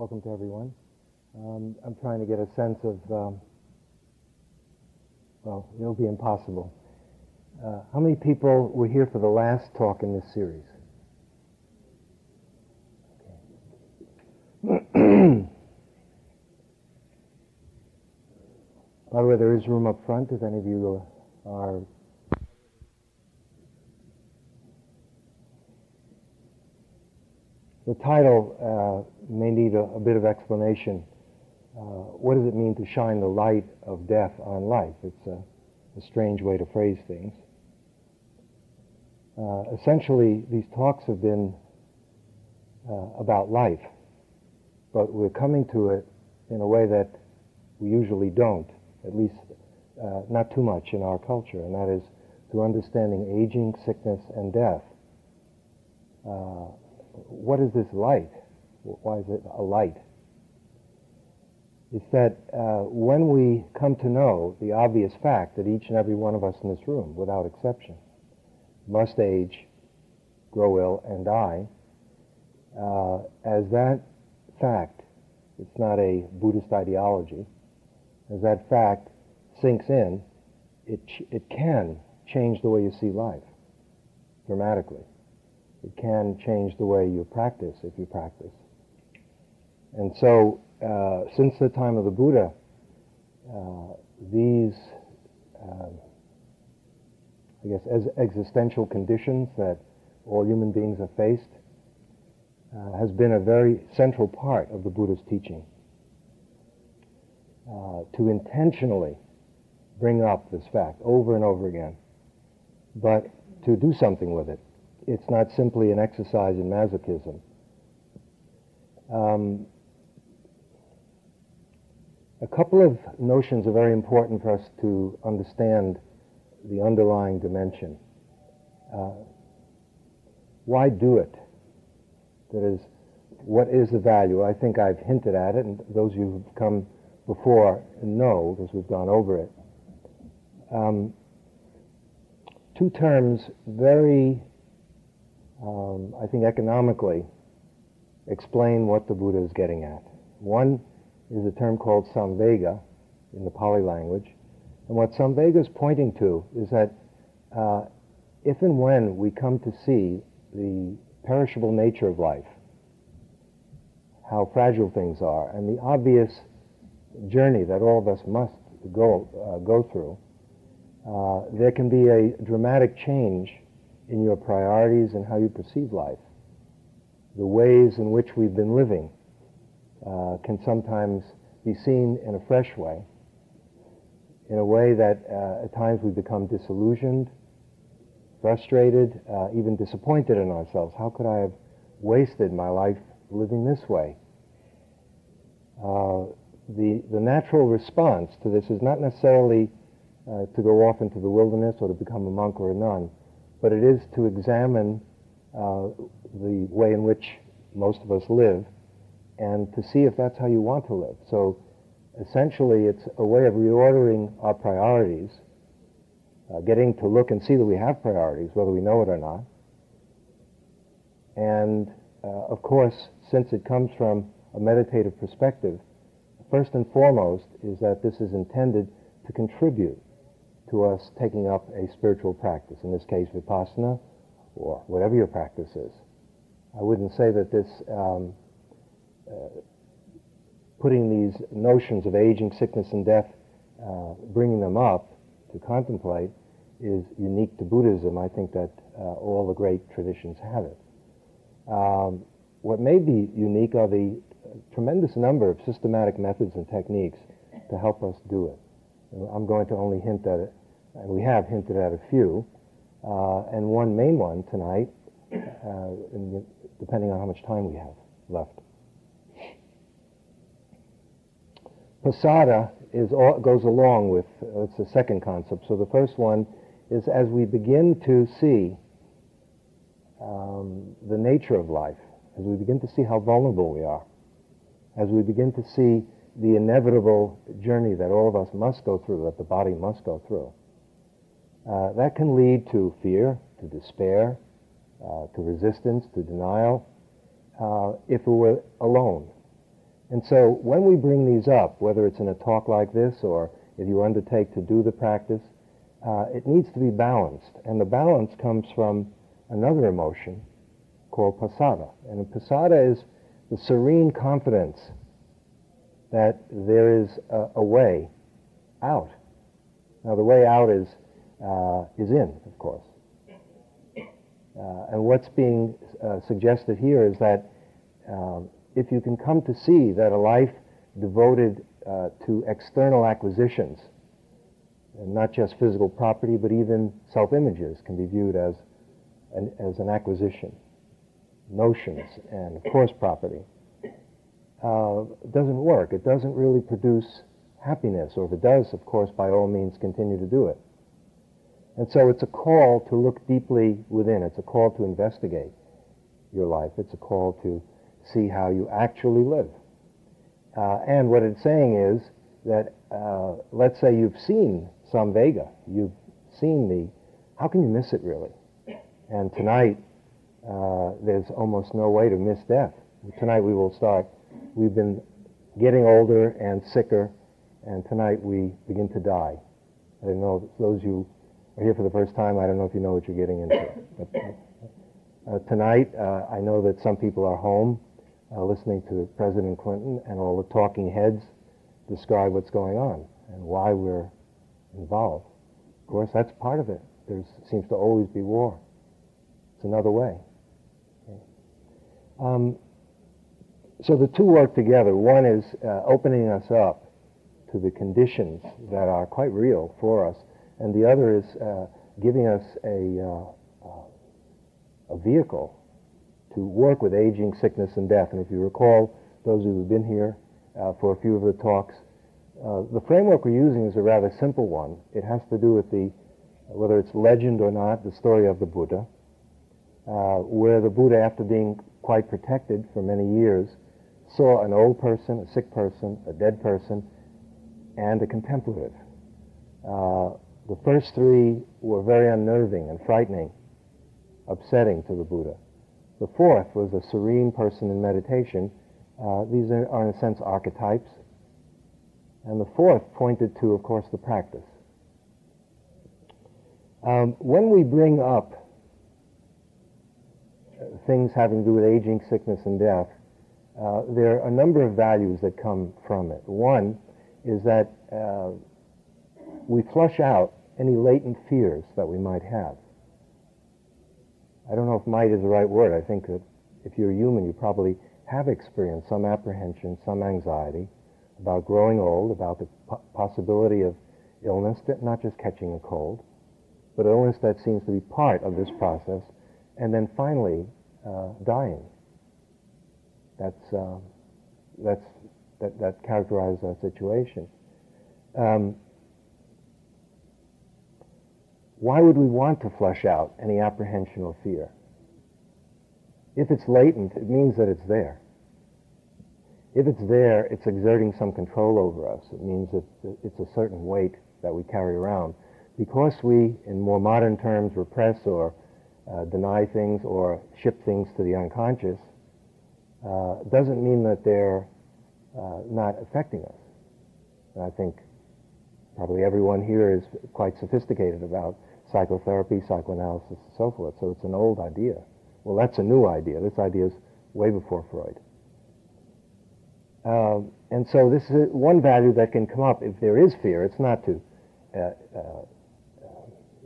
Welcome to everyone. I'm trying to get a sense of, it'll be impossible. How many people were here for the last talk in this series? Okay. By the way, there is room up front if any of you are... The title may need a bit of explanation. What does it mean to shine the light of death on life? It's a strange way to phrase things. Essentially, these talks have been about life, but we're coming to it in a way that we usually don't, at least not too much in our culture, and that is through understanding aging, sickness, and death. What is this light? Why is it a light? It's that when we come to know the obvious fact that each and every one of us in this room, without exception, must age, grow ill, and die, as that fact, it's not a Buddhist ideology, as that fact sinks in, it can change the way you see life dramatically. It can change the way you practice, if you practice. And so, since the time of the Buddha, these, as existential conditions that all human beings have faced, has been a very central part of the Buddha's teaching. To intentionally bring up this fact over and over again, but to do something with it. It's not simply an exercise in masochism. A couple of notions are very important for us to understand the underlying dimension. Why do it? That is, what is the value? I think I've hinted at it, and those of you who've come before know, because we've gone over it. Two terms very... I think economically explain what the Buddha is getting at. One is a term called samvega in the Pali language, and what samvega is pointing to is that if and when we come to see the perishable nature of life, how fragile things are, and the obvious journey that all of us must go through, there can be a dramatic change in your priorities and how you perceive life. The ways in which we've been living can sometimes be seen in a fresh way, in a way that at times we become disillusioned, frustrated, even disappointed in ourselves. How could I have wasted my life living this way? The natural response to this is not necessarily to go off into the wilderness or to become a monk or a nun, but it is to examine the way in which most of us live and to see if that's how you want to live. So essentially it's a way of reordering our priorities, getting to look and see that we have priorities, whether we know it or not. And of course, since it comes from a meditative perspective, first and foremost is that this is intended to contribute to us taking up a spiritual practice, in this case vipassana, or whatever your practice is. I wouldn't say that this, putting these notions of aging, sickness, and death, bringing them up to contemplate is unique to Buddhism. I think that all the great traditions have it. What may be unique are the tremendous number of systematic methods and techniques to help us do it. I'm going to only hint at it, and we have hinted at a few, and one main one tonight, depending on how much time we have left. Pasada goes along with, it's the second concept. So the first one is as we begin to see the nature of life, as we begin to see how vulnerable we are, as we begin to see the inevitable journey that all of us must go through, that the body must go through, that can lead to fear, to despair, to resistance, to denial, if we were alone. And so when we bring these up, whether it's in a talk like this or if you undertake to do the practice, it needs to be balanced. And the balance comes from another emotion called pasada. And pasada is the serene confidence that there is a way out. Now, the way out is in, of course. And what's being suggested here is that if you can come to see that a life devoted to external acquisitions, and not just physical property, but even self-images can be viewed as an acquisition, notions, and of course property, doesn't work. It doesn't really produce happiness, or if it does, of course, by all means, continue to do it. And so it's a call to look deeply within. It's a call to investigate your life. It's a call to see how you actually live. And what it's saying is that, let's say you've seen Samvega, you've seen the, how can you miss it really? And tonight, there's almost no way to miss death. Tonight we will start, we've been getting older and sicker, and tonight we begin to die. I don't know, those of you who are here for the first time, I don't know if you know what you're getting into. But tonight, I know that some people are home listening to President Clinton and all the talking heads describe what's going on and why we're involved. Of course, that's part of it. There seems to always be war. It's another way. Okay. So the two work together. One is opening us up to the conditions that are quite real for us, and the other is giving us a vehicle to work with aging, sickness, and death. And if you recall, those who have been here for a few of the talks, the framework we're using is a rather simple one. It has to do with the, whether it's legend or not, the story of the Buddha, where the Buddha, after being quite protected for many years, saw an old person, a sick person, a dead person, and a contemplative. The first three were very unnerving and frightening, upsetting to the Buddha. The fourth was a serene person in meditation. These are, in a sense, archetypes. And the fourth pointed to, of course, the practice. When we bring up things having to do with aging, sickness, and death, there are a number of values that come from it. One is that we flush out any latent fears that we might have. I don't know if might is the right word. I think that if you're human, you probably have experienced some apprehension, some anxiety about growing old, about the possibility of illness, not just catching a cold, but illness that seems to be part of this process, and then finally dying. That characterizes our situation. Why would we want to flush out any apprehension or fear? If it's latent, it means that it's there. If it's there, it's exerting some control over us. It means that it's a certain weight that we carry around. Because we, in more modern terms, repress or deny things or ship things to the unconscious, doesn't mean that they're not affecting us. And I think probably everyone here is quite sophisticated about psychotherapy, psychoanalysis, and so forth. So it's an old idea. Well, that's a new idea. This idea is way before Freud. And so this is one value that can come up if there is fear. It's not to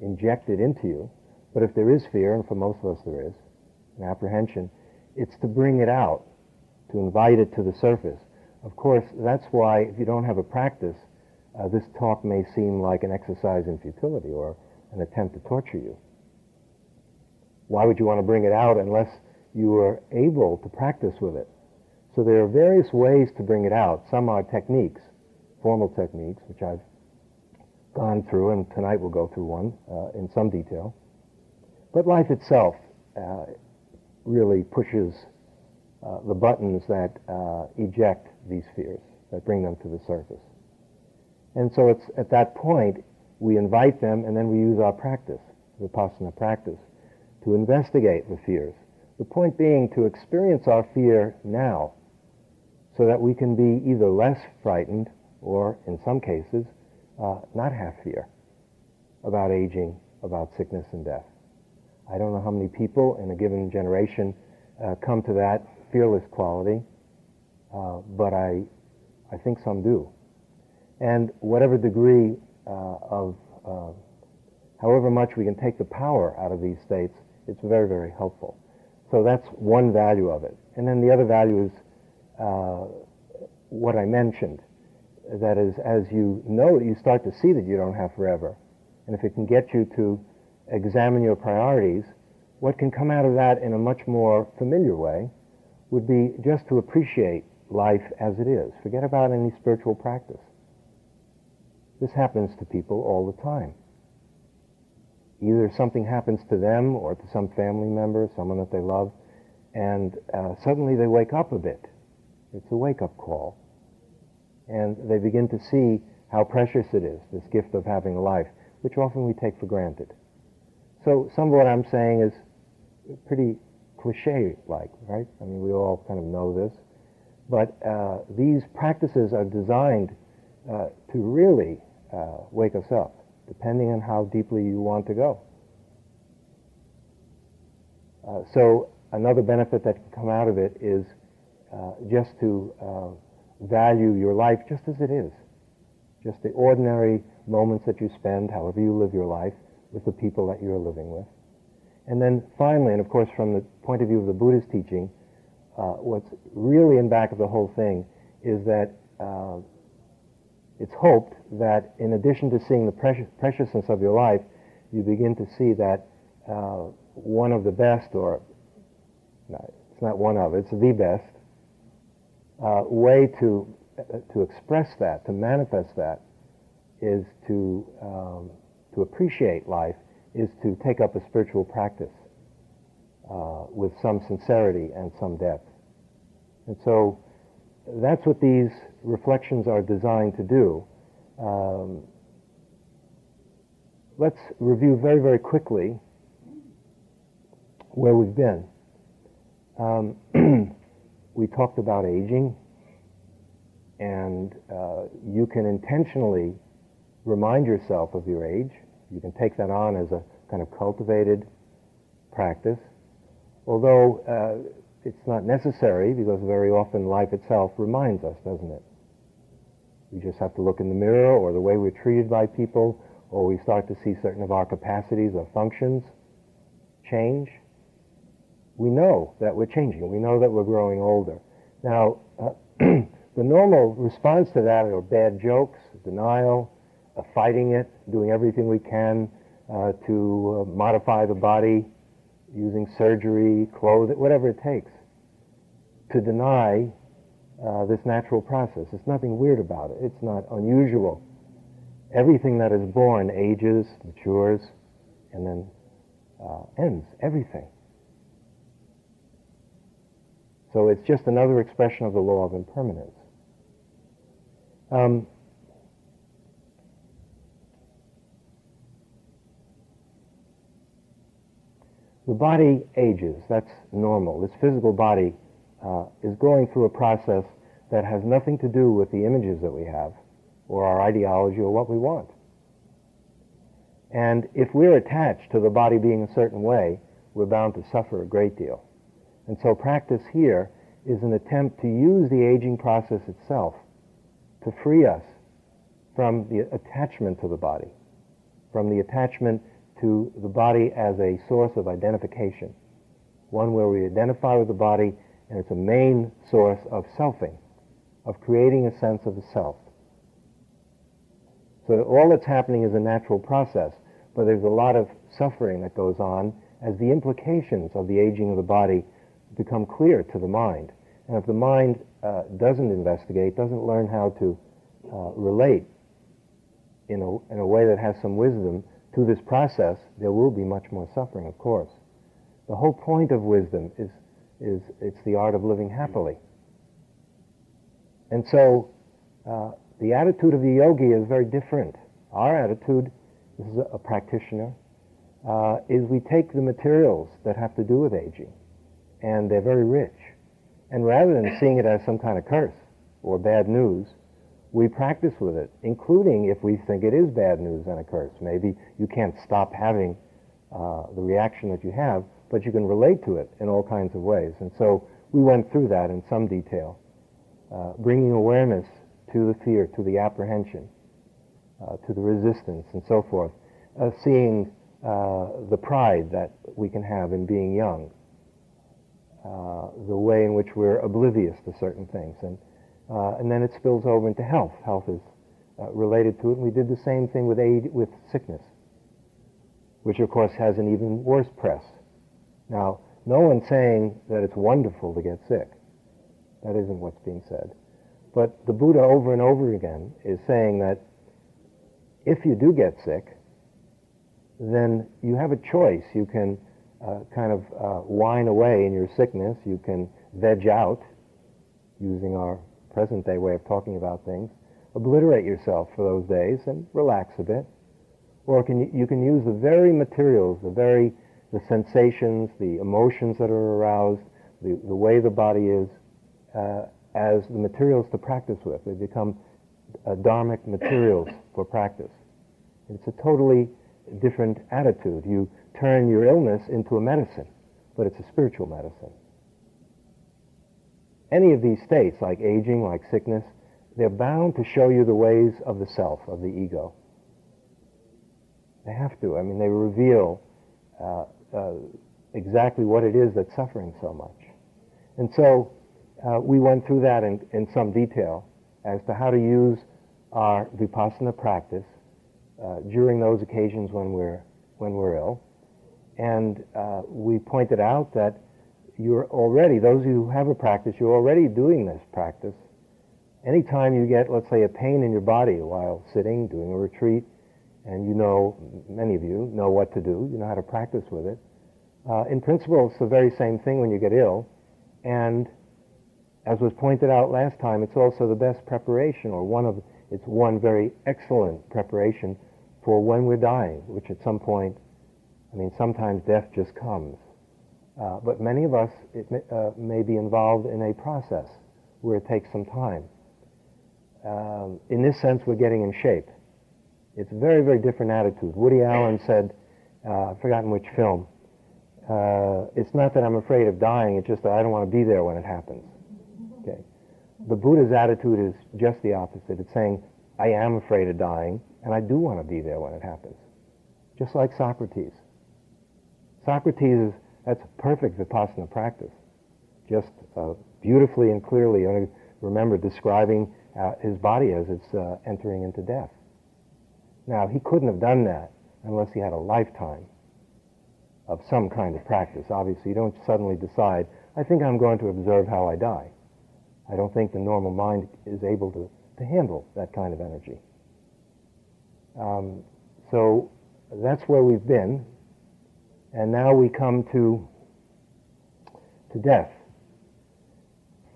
inject it into you, but if there is fear, and for most of us there is, an apprehension, it's to bring it out, to invite it to the surface. Of course, that's why if you don't have a practice, this talk may seem like an exercise in futility or an attempt to torture you. Why would you want to bring it out unless you are able to practice with it? So there are various ways to bring it out. Some are techniques, formal techniques, which I've gone through, and tonight we'll go through one in some detail. But life itself really pushes the buttons that eject these fears, that bring them to the surface. And so it's at that point we invite them, and then we use our practice, Vipassana practice, to investigate the fears. The point being to experience our fear now so that we can be either less frightened or, in some cases, not have fear about aging, about sickness and death. I don't know how many people in a given generation come to that fearless quality, but I think some do. And whatever degree however much we can take the power out of these states, it's very, very helpful. So that's one value of it. And then the other value is what I mentioned. That is, as you know, you start to see that you don't have forever. And if it can get you to examine your priorities, what can come out of that in a much more familiar way would be just to appreciate life as it is. Forget about any spiritual practice. This happens to people all the time. Either something happens to them or to some family member, someone that they love, and suddenly they wake up a bit. It's a wake-up call. And they begin to see how precious it is, this gift of having a life, which often we take for granted. So some of what I'm saying is pretty cliche-like, right? I mean, we all kind of know this. But these practices are designed to really wake us up, depending on how deeply you want to go. So another benefit that can come out of it is just to value your life just as it is, just the ordinary moments that you spend, however you live your life, with the people that you're living with. And then finally, and of course from the point of view of the Buddhist teaching, what's really in back of the whole thing is that it's hoped that in addition to seeing the preciousness of your life, you begin to see that one of the best, or no, it's not one of, it's the best, way to express that, to manifest that, is to appreciate life, is to take up a spiritual practice with some sincerity and some depth. And so that's what these reflections are designed to do. Let's review very, very quickly where we've been. We talked about aging, and you can intentionally remind yourself of your age. You can take that on as a kind of cultivated practice, although it's not necessary, because very often life itself reminds us, doesn't it? We just have to look in the mirror, or the way we're treated by people, or we start to see certain of our capacities or functions change. We know that we're changing. We know that we're growing older. Now, the normal response to that are bad jokes, denial, fighting it, doing everything we can to modify the body, using surgery, clothing, whatever it takes, to deny this natural process. There's nothing weird about it. It's not unusual. Everything that is born ages, matures, and then ends. Everything. So it's just another expression of the law of impermanence. The body ages. That's normal. This physical body is going through a process that has nothing to do with the images that we have, or our ideology, or what we want. And if we're attached to the body being a certain way, we're bound to suffer a great deal. And so practice here is an attempt to use the aging process itself to free us from the attachment to the body, from the attachment to the body as a source of identification, one where we identify with the body, and it's a main source of selfing, of creating a sense of the self. So all that's happening is a natural process, but there's a lot of suffering that goes on as the implications of the aging of the body become clear to the mind. And if the mind doesn't investigate, doesn't learn how to relate in a way that has some wisdom to this process, there will be much more suffering, of course. The whole point of wisdom is it's the art of living happily. And so the attitude of the yogi is very different. Our attitude, this is a practitioner, is we take the materials that have to do with aging, and they're very rich. And rather than seeing it as some kind of curse, or bad news, we practice with it, including if we think it is bad news and a curse. Maybe you can't stop having the reaction that you have, but you can relate to it in all kinds of ways. And so we went through that in some detail, bringing awareness to the fear, to the apprehension, to the resistance, and so forth, seeing the pride that we can have in being young, the way in which we're oblivious to certain things. And then it spills over into health. Health is related to it. And we did the same thing with sickness, which of course has an even worse press. Now, no one's saying that it's wonderful to get sick. That isn't what's being said. But the Buddha over and over again is saying that if you do get sick, then you have a choice. You can whine away in your sickness. You can veg out, using our present-day way of talking about things, obliterate yourself for those days and relax a bit. Or you can use the very materials, the sensations, the emotions that are aroused, the way the body is, as the materials to practice with. They become dharmic materials for practice. It's a totally different attitude. You turn your illness into a medicine, but it's a spiritual medicine. Any of these states, like aging, like sickness, they're bound to show you the ways of the self, of the ego. They have to. I mean, they reveal exactly what it is that's suffering so much. And so we went through that in some detail as to how to use our vipassana practice during those occasions when we're ill. And we pointed out that those of you who have a practice, you're already doing this practice. Anytime you get, let's say, a pain in your body while sitting, doing a retreat, and many of you know what to do, you know how to practice with it. In principle, it's the very same thing when you get ill. And as was pointed out last time, it's also the best preparation, or it's one very excellent preparation for when we're dying, which at some point, sometimes death just comes. But many of us may be involved in a process where it takes some time. In this sense, we're getting in shape. It's a very, very different attitude. Woody Allen said, I've forgotten which film, it's not that I'm afraid of dying, it's just that I don't want to be there when it happens. Okay. The Buddha's attitude is just the opposite. It's saying, I am afraid of dying, and I do want to be there when it happens. Just like Socrates. That's a perfect vipassana practice, just beautifully and clearly. I remember describing his body as it's entering into death. Now, he couldn't have done that unless he had a lifetime of some kind of practice. Obviously, you don't suddenly decide, I think I'm going to observe how I die. I don't think the normal mind is able to handle that kind of energy. So that's where we've been. And now we come to death.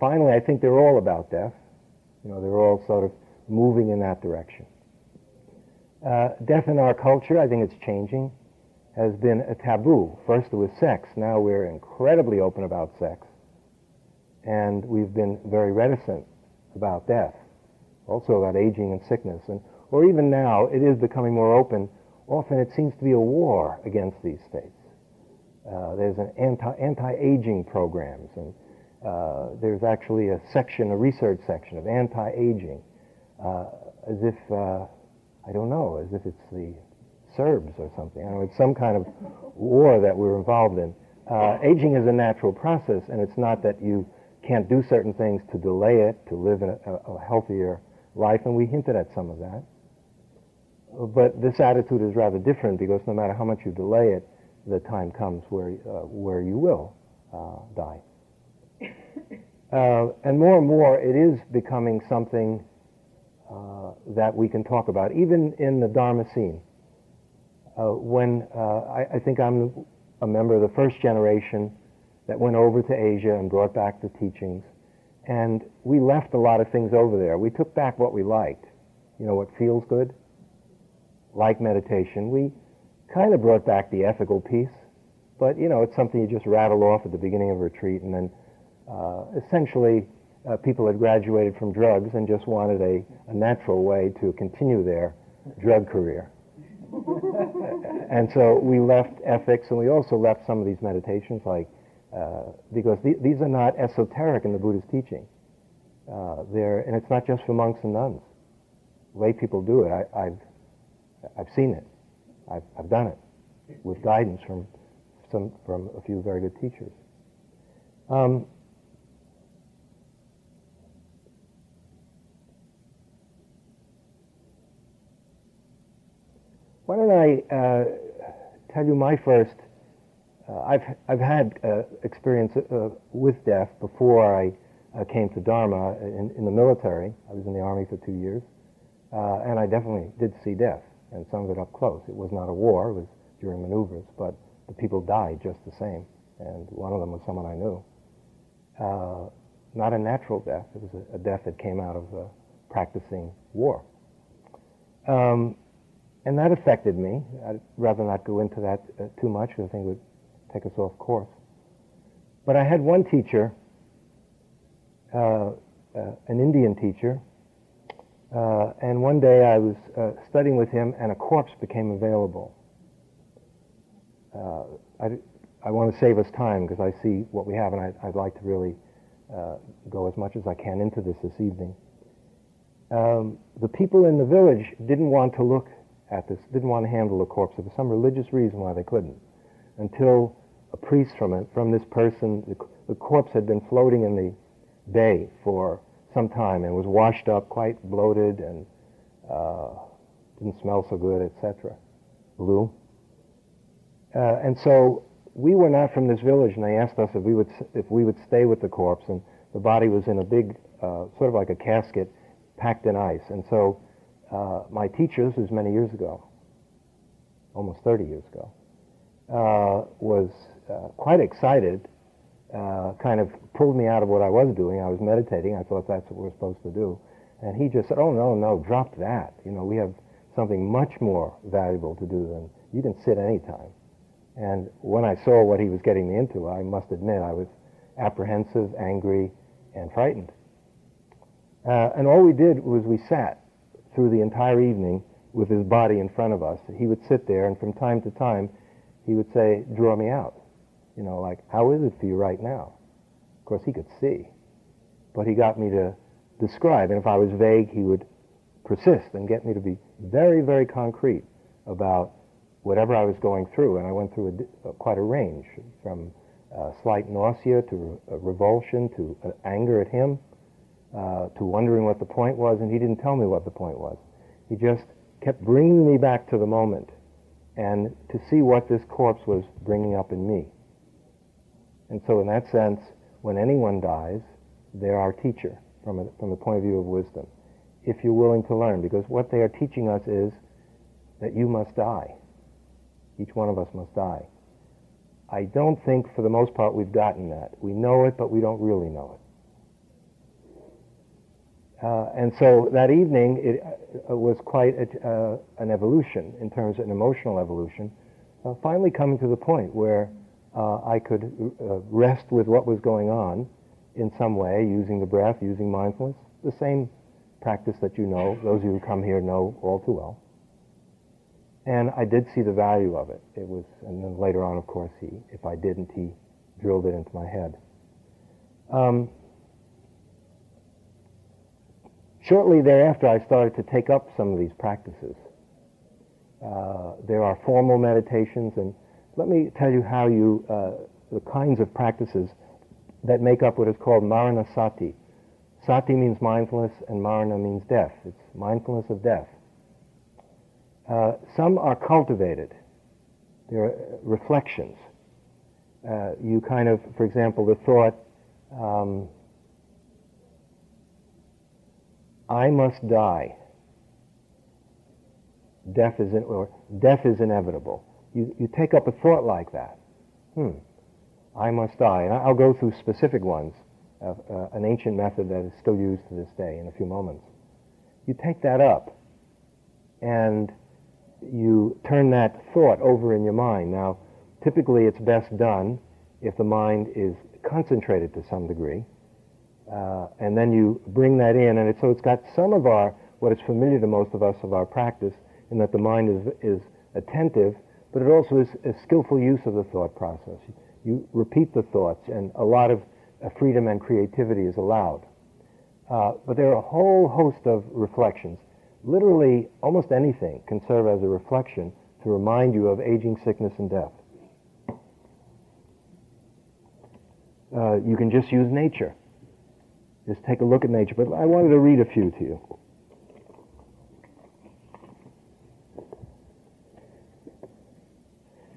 Finally, I think they're all about death. They're all sort of moving in that direction. Death in our culture, I think it's changing, has been a taboo. First it was sex. Now we're incredibly open about sex. And we've been very reticent about death, also about aging and sickness. Or even now, it is becoming more open. Often it seems to be a war against these states. There's an anti-aging programs, and there's actually a research section of anti-aging, as if, as if it's the Serbs or something. It's some kind of war that we're involved in. Aging is a natural process, and it's not that you can't do certain things to delay it, to live a healthier life, and we hinted at some of that. But this attitude is rather different, because no matter how much you delay it, the time comes where you will die. And more, it is becoming something that we can talk about, even in the Dharma scene. I think I'm a member of the first generation that went over to Asia and brought back the teachings, and we left a lot of things over there. We took back what we liked, what feels good. Like meditation, we kind of brought back the ethical piece, but it's something you just rattle off at the beginning of a retreat, and then essentially people had graduated from drugs and just wanted a natural way to continue their drug career. And so we left ethics, and we also left some of these meditations, like because these are not esoteric in the Buddha's teaching. And it's not just for monks and nuns. Lay people do it. I've seen it. I've done it with guidance from a few very good teachers. Why don't I tell you my first? I've had experience with death before I came to Dharma in the military. I was in the Army for 2 years, and I definitely did see death and some of it up close. It was not a war; it was during maneuvers, but the people died just the same, and one of them was someone I knew. Not a natural death; it was a death that came out of practicing war. And that affected me. I'd rather not go into that too much, because I think it would take us off course. But I had one teacher, an Indian teacher, and one day I was studying with him, and a corpse became available. I want to save us time, because I see what we have, and I'd like to really go as much as I can into this evening. The people in the village didn't want to look at this, didn't want to handle the corpse. There was some religious reason why they couldn't, until a priest from this person, the corpse had been floating in the bay for some time and was washed up, quite bloated, and didn't smell so good, etc. Blue. And so we were not from this village, and they asked us if we would stay with the corpse, and the body was in a big, sort of like a casket, packed in ice. And so my teacher, this was many years ago, almost 30 years ago, was quite excited, kind of pulled me out of what I was doing. I was meditating. I thought that's what we're supposed to do. And he just said, oh, no, drop that. You know, we have something much more valuable to do than you can sit any time. And when I saw what he was getting me into, I must admit I was apprehensive, angry, and frightened. And all we did was we sat through the entire evening with his body in front of us. He would sit there, and from time to time, he would say, draw me out. You know, like, how is it for you right now? Of course, he could see, but he got me to describe, and if I was vague, he would persist and get me to be very, very concrete about whatever I was going through, and I went through quite a range, from slight nausea to revulsion to anger at him, to wondering what the point was, and he didn't tell me what the point was. He just kept bringing me back to the moment and to see what this corpse was bringing up in me. And so in that sense, when anyone dies, they're our teacher from the point of view of wisdom, if you're willing to learn, because what they are teaching us is that you must die. Each one of us must die. I don't think, for the most part, we've gotten that. We know it, but we don't really know it. And so that evening, it was quite an evolution in terms of an emotional evolution, finally coming to the point where I could rest with what was going on in some way, using the breath, using mindfulness, the same practice that you know, those of you who come here know all too well. And I did see the value of it. It was, and then later on, of course, if I didn't, he drilled it into my head. Shortly thereafter, I started to take up some of these practices. There are formal meditations, and let me tell you how you, the kinds of practices that make up what is called marana sati. Sati means mindfulness, and marana means death. It's mindfulness of death. Some are cultivated. They're reflections. You kind of, for example, the thought, I must die. Death is inevitable. You take up a thought like that. I must die. And I'll go through specific ones, an ancient method that is still used to this day, in a few moments. You take that up, and you turn that thought over in your mind. Now, typically it's best done if the mind is concentrated to some degree. and then you bring that in, and so it's got some of our, what is familiar to most of us of our practice, in that the mind is attentive, but it also is a skillful use of the thought process. You repeat the thoughts, and a lot of freedom and creativity is allowed. But there are a whole host of reflections. Literally, almost anything can serve as a reflection to remind you of aging, sickness, and death. You can just use nature. Just take a look at nature. But I wanted to read a few to you.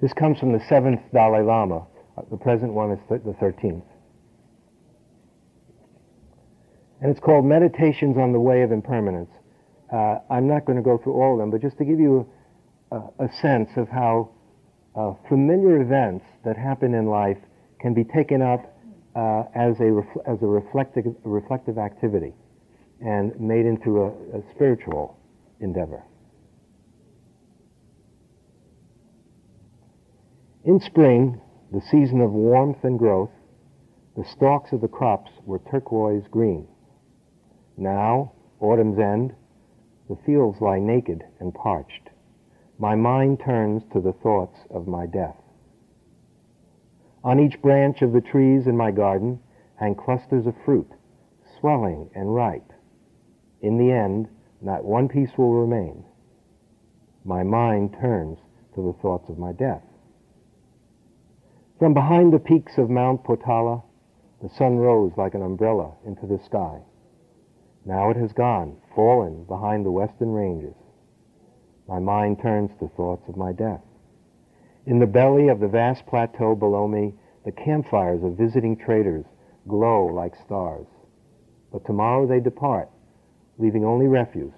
This comes from the 7th Dalai Lama. The present one is the 13th. And it's called Meditations on the Way of Impermanence. I'm not going to go through all of them, but just to give you a sense of how familiar events that happen in life can be taken up as a reflective activity and made into a spiritual endeavor. In spring, the season of warmth and growth, the stalks of the crops were turquoise green. Now, autumn's end, the fields lie naked and parched. My mind turns to the thoughts of my death. On each branch of the trees in my garden hang clusters of fruit, swelling and ripe. In the end, not one piece will remain. My mind turns to the thoughts of my death. From behind the peaks of Mount Potala, the sun rose like an umbrella into the sky. Now it has gone, fallen behind the western ranges. My mind turns to thoughts of my death. In the belly of the vast plateau below me, the campfires of visiting traders glow like stars. But tomorrow they depart, leaving only refuse.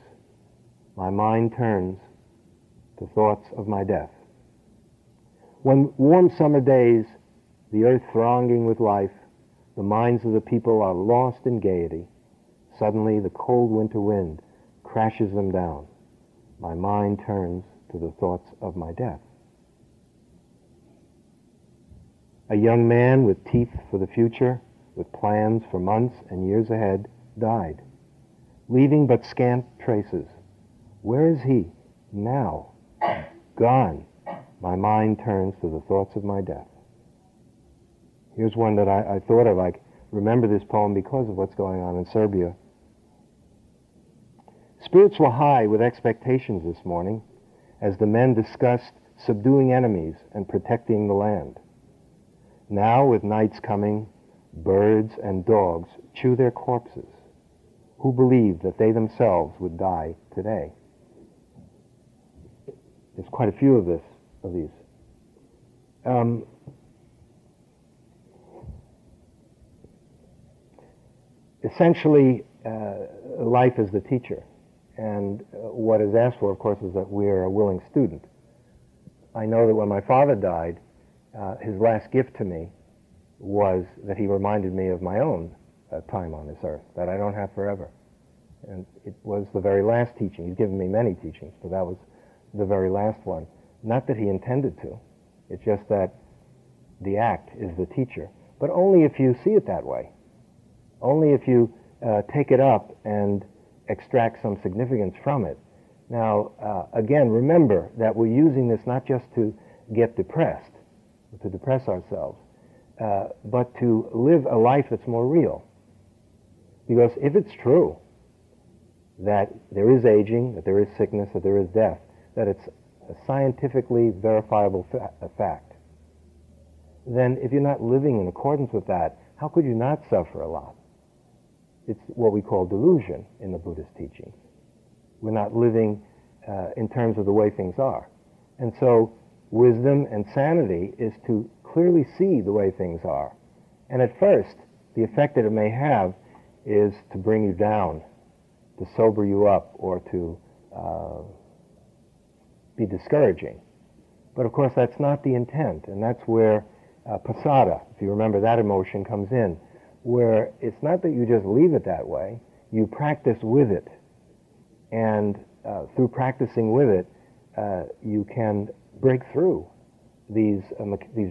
My mind turns to thoughts of my death. When warm summer days, the earth thronging with life, the minds of the people are lost in gaiety. Suddenly, the cold winter wind crashes them down. My mind turns to the thoughts of my death. A young man with teeth for the future, with plans for months and years ahead, died, leaving but scant traces. Where is he now? Gone. My mind turns to the thoughts of my death. Here's one that I thought of. I remember this poem because of what's going on in Serbia. Spirits were high with expectations this morning as the men discussed subduing enemies and protecting the land. Now, with nights coming, birds and dogs chew their corpses. Who believed that they themselves would die today? There's quite a few of this. Of these. Essentially, life is the teacher, and what is asked for, of course, is that we are a willing student. I know that when my father died, his last gift to me was that he reminded me of my own time on this earth, that I don't have forever. And it was the very last teaching. He's given me many teachings, but that was the very last one. Not that he intended to, it's just that the act is the teacher. But only if you see it that way. Only if you take it up and extract some significance from it. Now, again, remember that we're using this not just to get depressed, to depress ourselves, but to live a life that's more real. Because if it's true that there is aging, that there is sickness, that there is death, that it's a scientifically verifiable fact, then if you're not living in accordance with that, how could you not suffer a lot? It's what we call delusion in the Buddhist teachings. We're not living in terms of the way things are. And so wisdom and sanity is to clearly see the way things are. And at first, the effect that it may have is to bring you down, to sober you up, or to be discouraging. But of course that's not the intent, and that's where pasada, if you remember that emotion, comes in, where it's not that you just leave it that way, you practice with it. And through practicing with it, you can break through these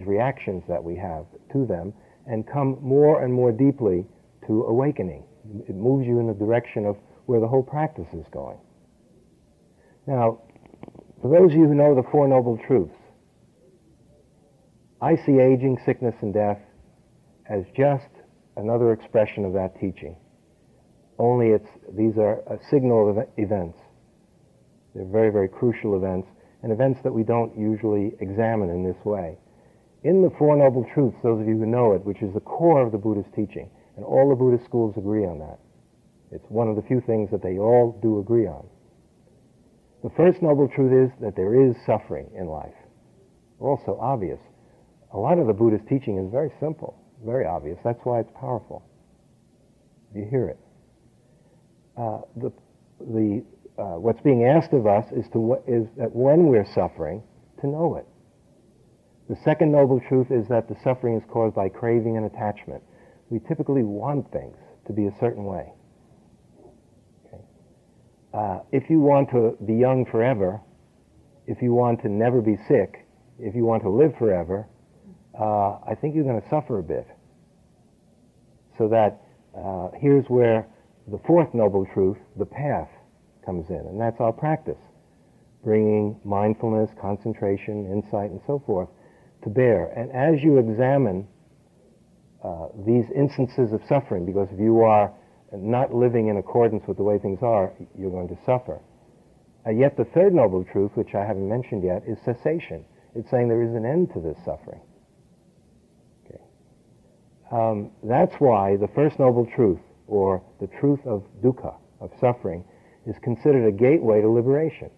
reactions that we have to them and come more and more deeply to awakening. It moves you in the direction of where the whole practice is going. Now, for those of you who know the Four Noble Truths, I see aging, sickness, and death as just another expression of that teaching. Only these are a signal of events. They're very, very crucial events, and events that we don't usually examine in this way. In the Four Noble Truths, those of you who know it, which is the core of the Buddhist teaching, and all the Buddhist schools agree on that. It's one of the few things that they all do agree on. The first noble truth is that there is suffering in life. Also obvious. A lot of the Buddhist teaching is very simple, very obvious. That's why it's powerful. You hear it. What's being asked of us is that when we're suffering, to know it. The second noble truth is that the suffering is caused by craving and attachment. We typically want things to be a certain way. Okay. If you want to be young forever, if you want to never be sick, if you want to live forever, I think you're going to suffer a bit. So that here's where the fourth noble truth, the path, comes in, and that's our practice, bringing mindfulness, concentration, insight, and so forth to bear. And as you examine these instances of suffering, because if you are not living in accordance with the way things are, you're going to suffer. Yet the third noble truth, which I haven't mentioned yet, is cessation. It's saying there is an end to this suffering. Okay. That's why the first noble truth, or the truth of dukkha, of suffering, is considered a gateway to liberation.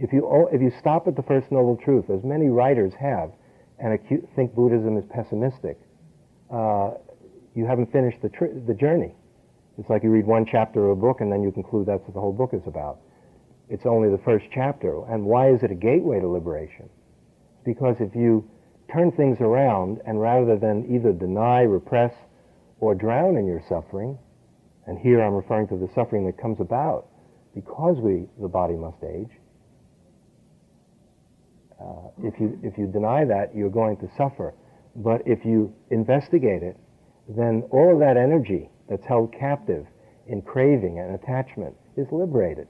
If you stop at the first noble truth, as many writers have, and think Buddhism is pessimistic, you haven't finished the journey. It's like you read one chapter of a book and then you conclude that's what the whole book is about. It's only the first chapter. And why is it a gateway to liberation? Because if you turn things around, and rather than either deny, repress, or drown in your suffering, and here I'm referring to the suffering that comes about because the body must age. If you deny that, you're going to suffer. But if you investigate it, then all of that energy that's held captive in craving and attachment is liberated.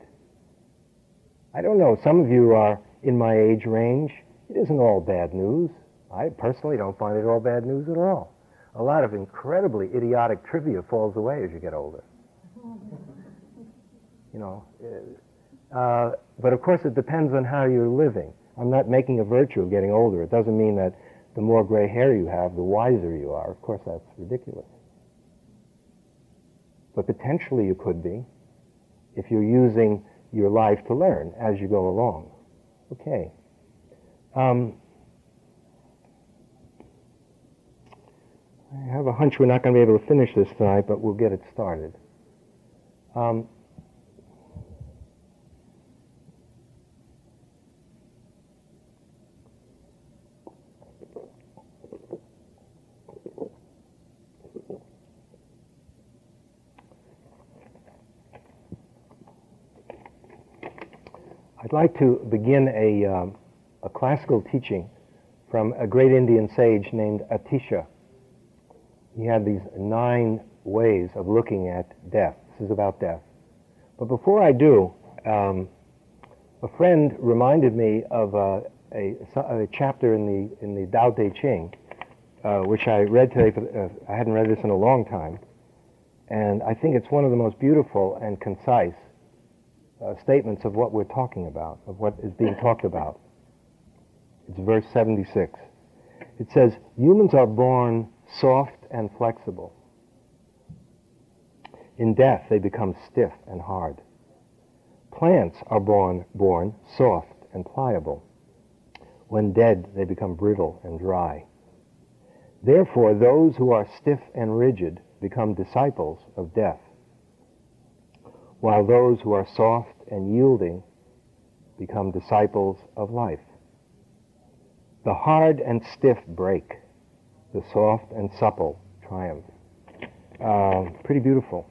I don't know, some of you are in my age range. It isn't all bad news. I personally don't find it all bad news at all. A lot of incredibly idiotic trivia falls away as you get older. You know, but of course it depends on how you're living. I'm not making a virtue of getting older. It doesn't mean that the more gray hair you have, the wiser you are. Of course, that's ridiculous. But potentially you could be if you're using your life to learn as you go along. Okay. I have a hunch we're not going to be able to finish this tonight, but we'll get it started. I'd like to begin a classical teaching from a great Indian sage named Atisha. He had these 9 ways of looking at death. This is about death. But before I do, a friend reminded me of a chapter in the Tao Te Ching, which I read today. I hadn't read this in a long time, and I think it's one of the most beautiful and concise statements of what we're talking about, of what is being talked about. It's verse 76. It says, humans are born soft and flexible. In death, they become stiff and hard. Plants are born soft and pliable. When dead, they become brittle and dry. Therefore, those who are stiff and rigid become disciples of death, while those who are soft and yielding become disciples of life. The hard and stiff break, the soft and supple triumph. Pretty beautiful.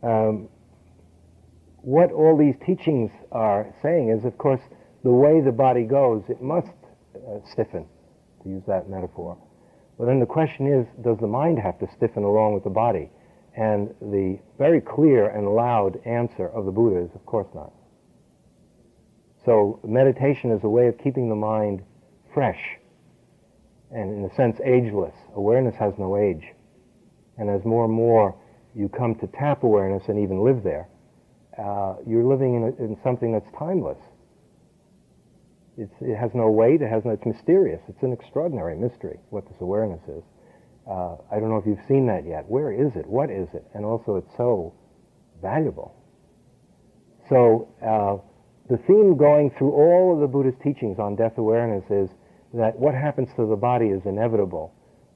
What all these teachings are saying is, of course, the way the body goes, it must stiffen, to use that metaphor. Well, then the question is, does the mind have to stiffen along with the body? And the very clear and loud answer of the Buddha is, of course not. So meditation is a way of keeping the mind fresh and, in a sense, ageless. Awareness has no age. And as more and more you come to tap awareness and even live there, you're living in something that's timeless. It has no weight, it's mysterious. It's an extraordinary mystery, what this awareness is. I don't know if you've seen that yet. Where is it? What is it? And also it's so valuable. So the theme going through all of the Buddhist teachings on death awareness is that what happens to the body is inevitable,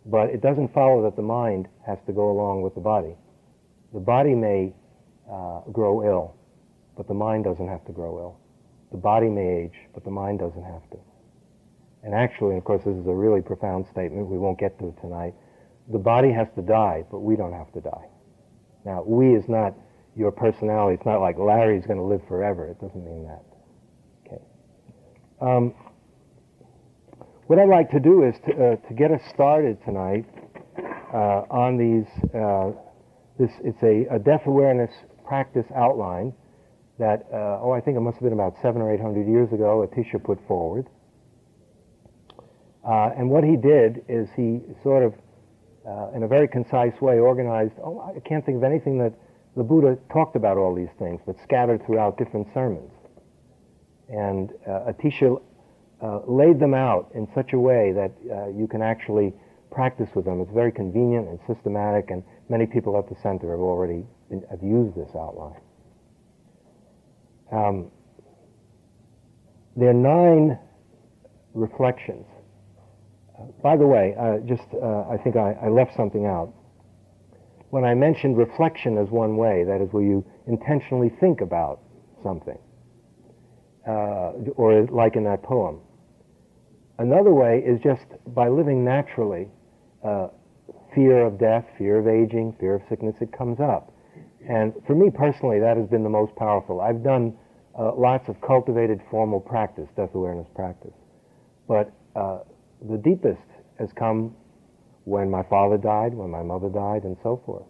but it doesn't follow that the mind has to go along with the body. The body may grow ill, but the mind doesn't have to grow ill. The body may age, but the mind doesn't have to. And actually, of course, this is a really profound statement. We won't get to it tonight. The body has to die, but we don't have to die. Now, we is not your personality. It's not like Larry's going to live forever. It doesn't mean that. Okay. What I'd like to do is to get us started tonight on these. It's a death awareness practice outline that, I think it must have been about 700 or 800 years ago, Atisha put forward. And what he did is he sort of, in a very concise way, organized, I can't think of anything that the Buddha talked about all these things, but scattered throughout different sermons. And Atisha laid them out in such a way that you can actually practice with them. It's very convenient and systematic, and many people at the center have used this outline. There are 9 reflections. By the way, I think I left something out. When I mentioned reflection as one way, that is where you intentionally think about something, or like in that poem. Another way is just by living naturally. Fear of death, fear of aging, fear of sickness, it comes up. And for me personally, that has been the most powerful. I've done lots of cultivated formal practice, death awareness practice. But the deepest has come when my father died, when my mother died, and so forth.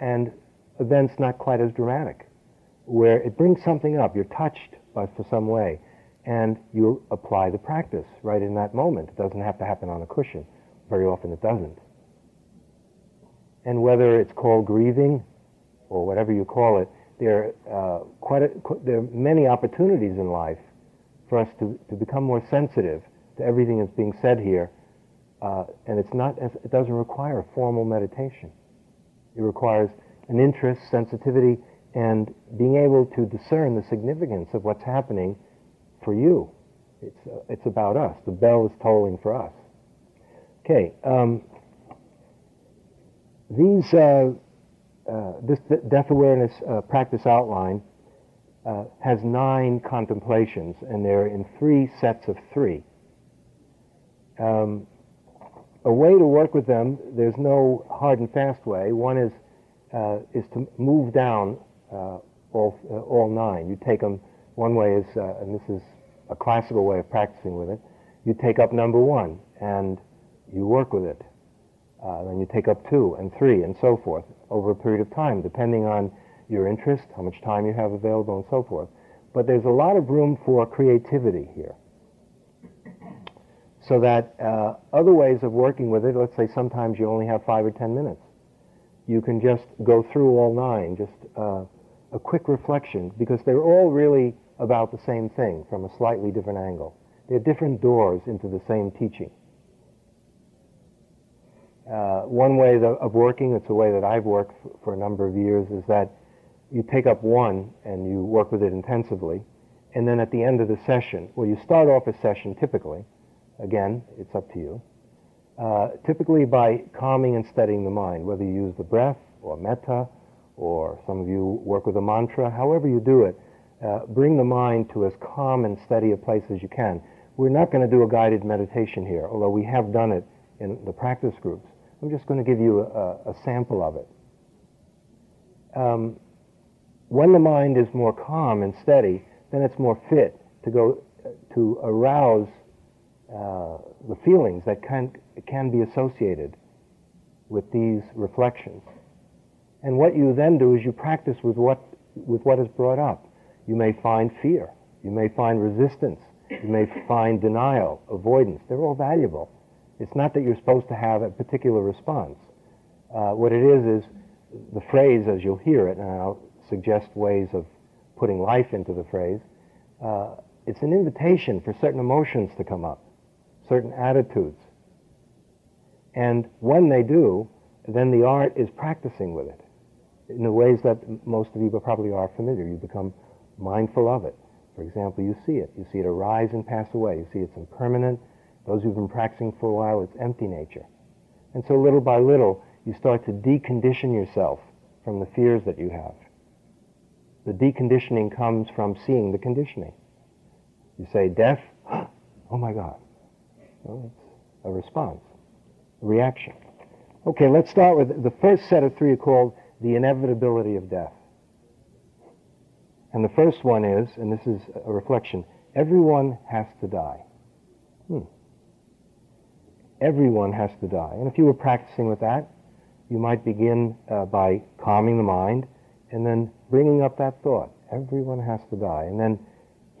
And events not quite as dramatic, where it brings something up. You're touched by some way, and you apply the practice right in that moment. It doesn't have to happen on a cushion. Very often it doesn't. And whether it's called grieving, or whatever you call it, there are many opportunities in life for us to become more sensitive to everything that's being said here, and it doesn't require formal meditation. It requires an interest, sensitivity, and being able to discern the significance of what's happening for you. It's about us. The bell is tolling for us. Okay. This death awareness practice outline has 9 contemplations, and they're in 3 sets of 3. A way to work with them, there's no hard and fast way. One is to move down all 9. You take them, one way is, and this is a classical way of practicing with it, you take up number 1 and you work with it. Then you take up 2 and 3 and so forth over a period of time, depending on your interest, how much time you have available, and so forth. But there's a lot of room for creativity here, so that other ways of working with it, let's say sometimes you only have 5 or 10 minutes, you can just go through all 9, just a quick reflection, because they're all really about the same thing from a slightly different angle. They're different doors into the same teaching. One way of working, it's a way that I've worked for a number of years, is that you take up 1 and you work with it intensively, and then at the end of the session, well, you start off a session typically, again, it's up to you, typically by calming and steadying the mind, whether you use the breath or metta, or some of you work with a mantra, however you do it, bring the mind to as calm and steady a place as you can. We're not going to do a guided meditation here, although we have done it in the practice groups. I'm just going to give you a sample of it. When the mind is more calm and steady, then it's more fit to go to arouse the feelings that can be associated with these reflections. And what you then do is you practice with what is brought up. You may find fear, you may find resistance, you may find denial, avoidance. They're all valuable. It's not that you're supposed to have a particular response. What it is the phrase, as you'll hear it, and I'll suggest ways of putting life into the phrase, it's an invitation for certain emotions to come up, certain attitudes. And when they do, then the art is practicing with it in the ways that most of you probably are familiar. You become mindful of it. For example, you see it arise and pass away, you see it's impermanent. Those who've been practicing for a while, it's empty nature. And so little by little, you start to decondition yourself from the fears that you have. The deconditioning comes from seeing the conditioning. You say, death, oh my God. Well, it's a response, a reaction. Okay, let's start with the first set of three are called The Inevitability of Death. And the first one is, and this is a reflection, everyone has to die. Everyone has to die. And if you were practicing with that, you might begin by calming the mind and then bringing up that thought, everyone has to die, and then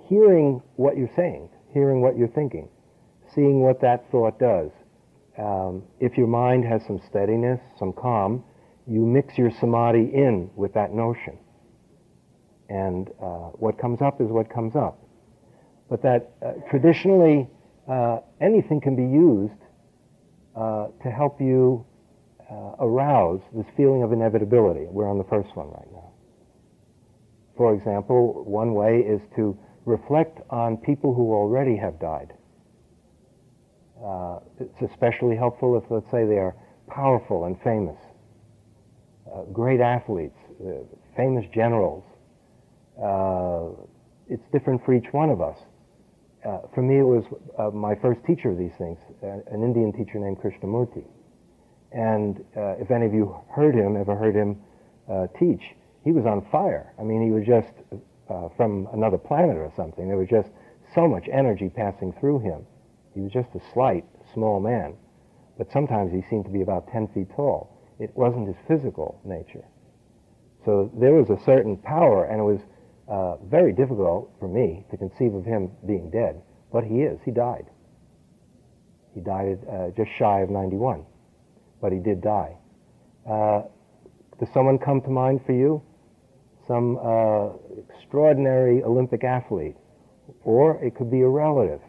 hearing what you're saying, hearing what you're thinking, seeing what that thought does. If your mind has some steadiness, some calm, you mix your samadhi in with that notion. And what comes up is what comes up. But that traditionally, anything can be used to help you arouse this feeling of inevitability. We're on the first one right now. For example, one way is to reflect on people who already have died. It's especially helpful if, let's say, they are powerful and famous, great athletes, famous generals. It's different for each one of us. For me, it was my first teacher of these things, an Indian teacher named Krishnamurti. And if any of you ever heard him teach, he was on fire. I mean, he was just from another planet or something. There was just so much energy passing through him. He was just a slight, small man, but sometimes he seemed to be about 10 feet tall. It wasn't his physical nature. So there was a certain power, and it was very difficult for me to conceive of him being dead, but he is. He died. He died just shy of 91, but he did die. Does someone come to mind for you? Some extraordinary Olympic athlete, or it could be a relative,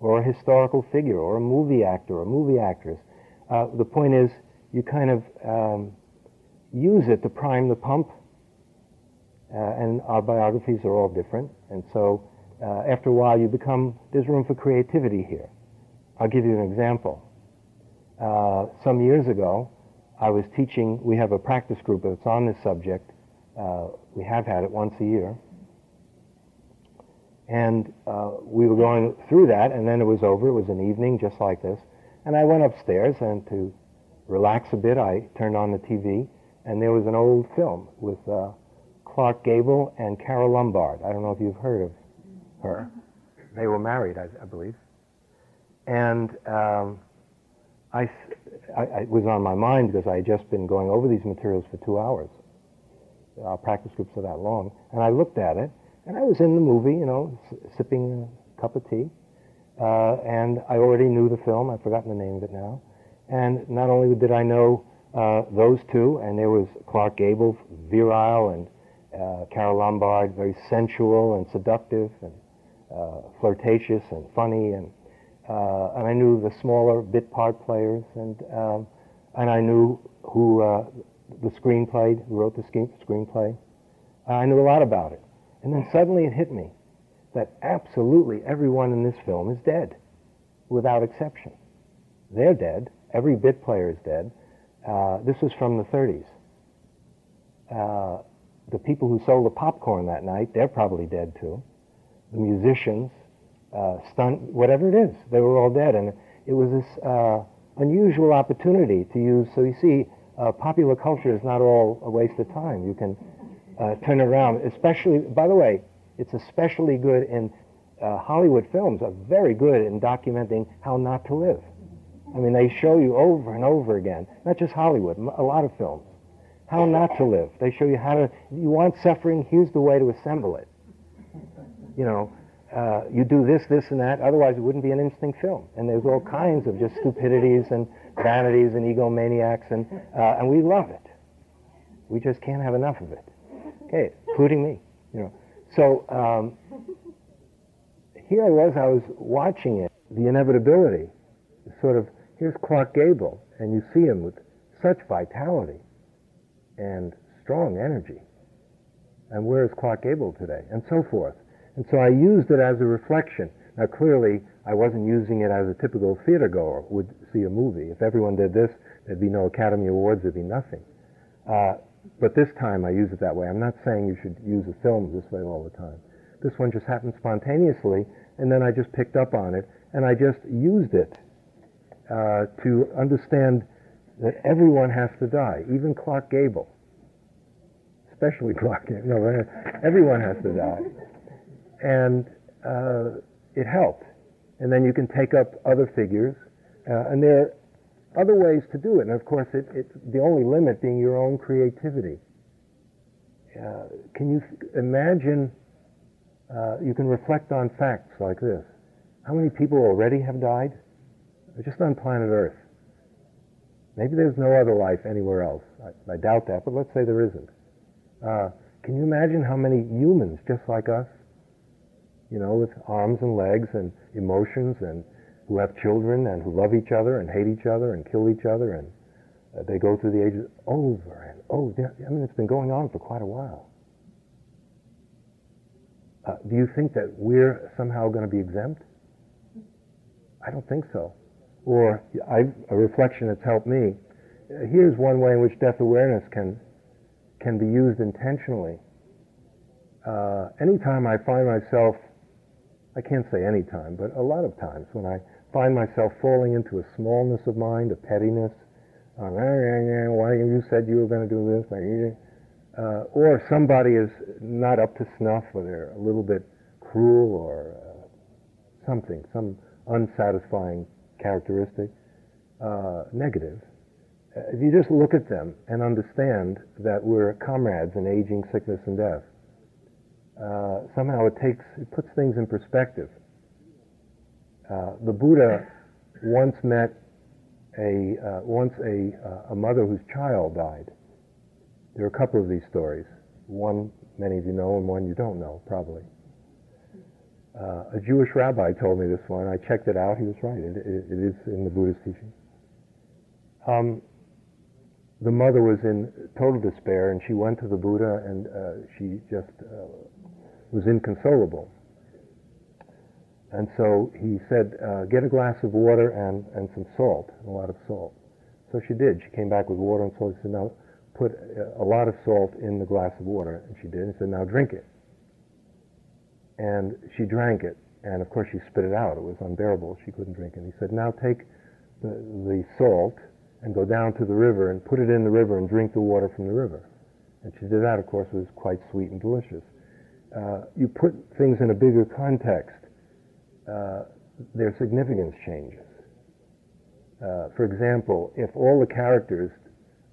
or a historical figure, or a movie actor, or movie actress. The point is, you kind of use it to prime the pump, and our biographies are all different, and so after a while there's room for creativity here. I'll give you an example. Some years ago, I was teaching, we have a practice group that's on this subject, we have had it once a year, and we were going through that, and then it was over. It was an evening just like this, and I went upstairs, and to relax a bit I turned on the TV, and there was an old film with Clark Gable and Carol Lombard. I don't know if you've heard of her. They were married, I believe. And it was on my mind because I had just been going over these materials for 2 hours. Our practice groups are that long. And I looked at it, and I was in the movie, sipping a cup of tea, and I already knew the film. I've forgotten the name of it now. And not only did I know those two, and there was Clark Gable, virile, and Carol Lombard, very sensual and seductive and flirtatious and funny, and I knew the smaller bit part players, and I knew who wrote the screenplay. I knew a lot about it. And then suddenly it hit me that absolutely everyone in this film is dead, without exception. They're dead. Every bit player is dead. This was from the 30s. The people who sold the popcorn that night, they're probably dead too. The musicians, stunt, whatever it is, they were all dead. And it was this unusual opportunity to use, so you see, popular culture is not all a waste of time. You can turn around, especially, by the way, it's especially good in Hollywood films are very good in documenting how not to live. I mean, they show you over and over again, not just Hollywood, a lot of films, how not to live. They show you how to, you want suffering, here's the way to assemble it. You know, you do this, this, and that, otherwise it wouldn't be an interesting film. And there's all kinds of just stupidities and vanities and egomaniacs, and we love it. We just can't have enough of it. Okay, including me, you know. So here I was watching it, the inevitability, sort of, here's Clark Gable, and you see him with such vitality and strong energy. And where is Clark Gable today? And so forth. And so I used it as a reflection. Now clearly, I wasn't using it as a typical theater goer would see a movie. If everyone did this, there'd be no Academy Awards, there'd be nothing. But this time I use it that way. I'm not saying you should use a film this way all the time. This one just happened spontaneously, and then I just picked up on it, and I just used it to understand that everyone has to die, even Clark Gable. Especially Clark Gable. No, everyone has to die. And it helped. And then you can take up other figures, and they're other ways to do it, and of course it's the only limit being your own creativity. Can you imagine, you can reflect on facts like this. How many people already have died? Just on planet Earth. Maybe there's no other life anywhere else. I doubt that, but let's say there isn't. Can you imagine how many humans just like us, you know, with arms and legs and emotions and who have children and who love each other and hate each other and kill each other, and they go through the ages over and over. I mean, it's been going on for quite a while. Do you think that we're somehow going to be exempt? I don't think so. Or a reflection that's helped me. Here's one way in which death awareness can be used intentionally. Anytime I find myself, I can't say any time, but a lot of times when I find myself falling into a smallness of mind, a pettiness, why you said you were going to do this, or somebody is not up to snuff, or they're a little bit cruel, or something, some unsatisfying characteristic, negative. If you just look at them and understand that we're comrades in aging, sickness, and death, somehow it puts things in perspective. The Buddha once met a mother whose child died. There are a couple of these stories. One many of you know, and one you don't know probably. A Jewish rabbi told me this one. I checked it out. He was right. It is in the Buddhist teaching. The mother was in total despair, and she went to the Buddha, and she just was inconsolable. And so he said, get a glass of water and some salt, a lot of salt. So she did. She came back with water and salt. He said, now put a lot of salt in the glass of water. And she did. And he said, now drink it. And she drank it. And of course she spit it out. It was unbearable. She couldn't drink it. And he said, now take the salt and go down to the river and put it in the river and drink the water from the river. And she did that, of course. It was quite sweet and delicious. You put things in a bigger context. Their significance changes. For example, if all the characters,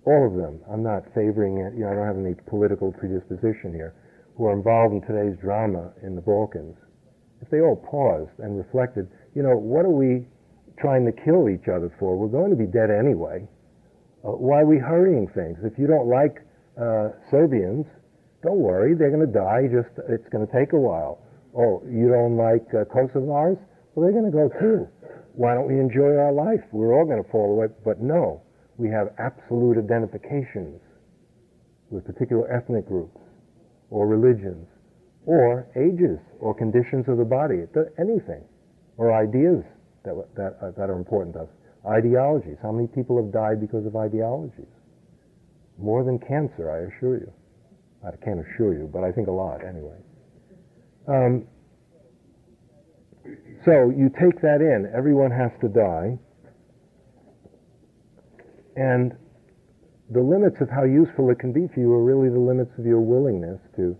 all of them, I'm not favoring it, I don't have any political predisposition here, who are involved in today's drama in the Balkans, if they all paused and reflected, what are we trying to kill each other for? We're going to be dead anyway. Why are we hurrying things? If you don't like Serbians, don't worry, they're going to die, just it's going to take a while. Oh, you don't like Kosovars? Well, they're going to go too. Why don't we enjoy our life? We're all going to fall away. But no, we have absolute identifications with particular ethnic groups or religions or ages or conditions of the body, anything, or ideas that are important to us. Ideologies. How many people have died because of ideologies? More than cancer, I assure you. I can't assure you, but I think a lot anyway. So you take that in. Everyone has to die. And the limits of how useful it can be for you are really the limits of your willingness to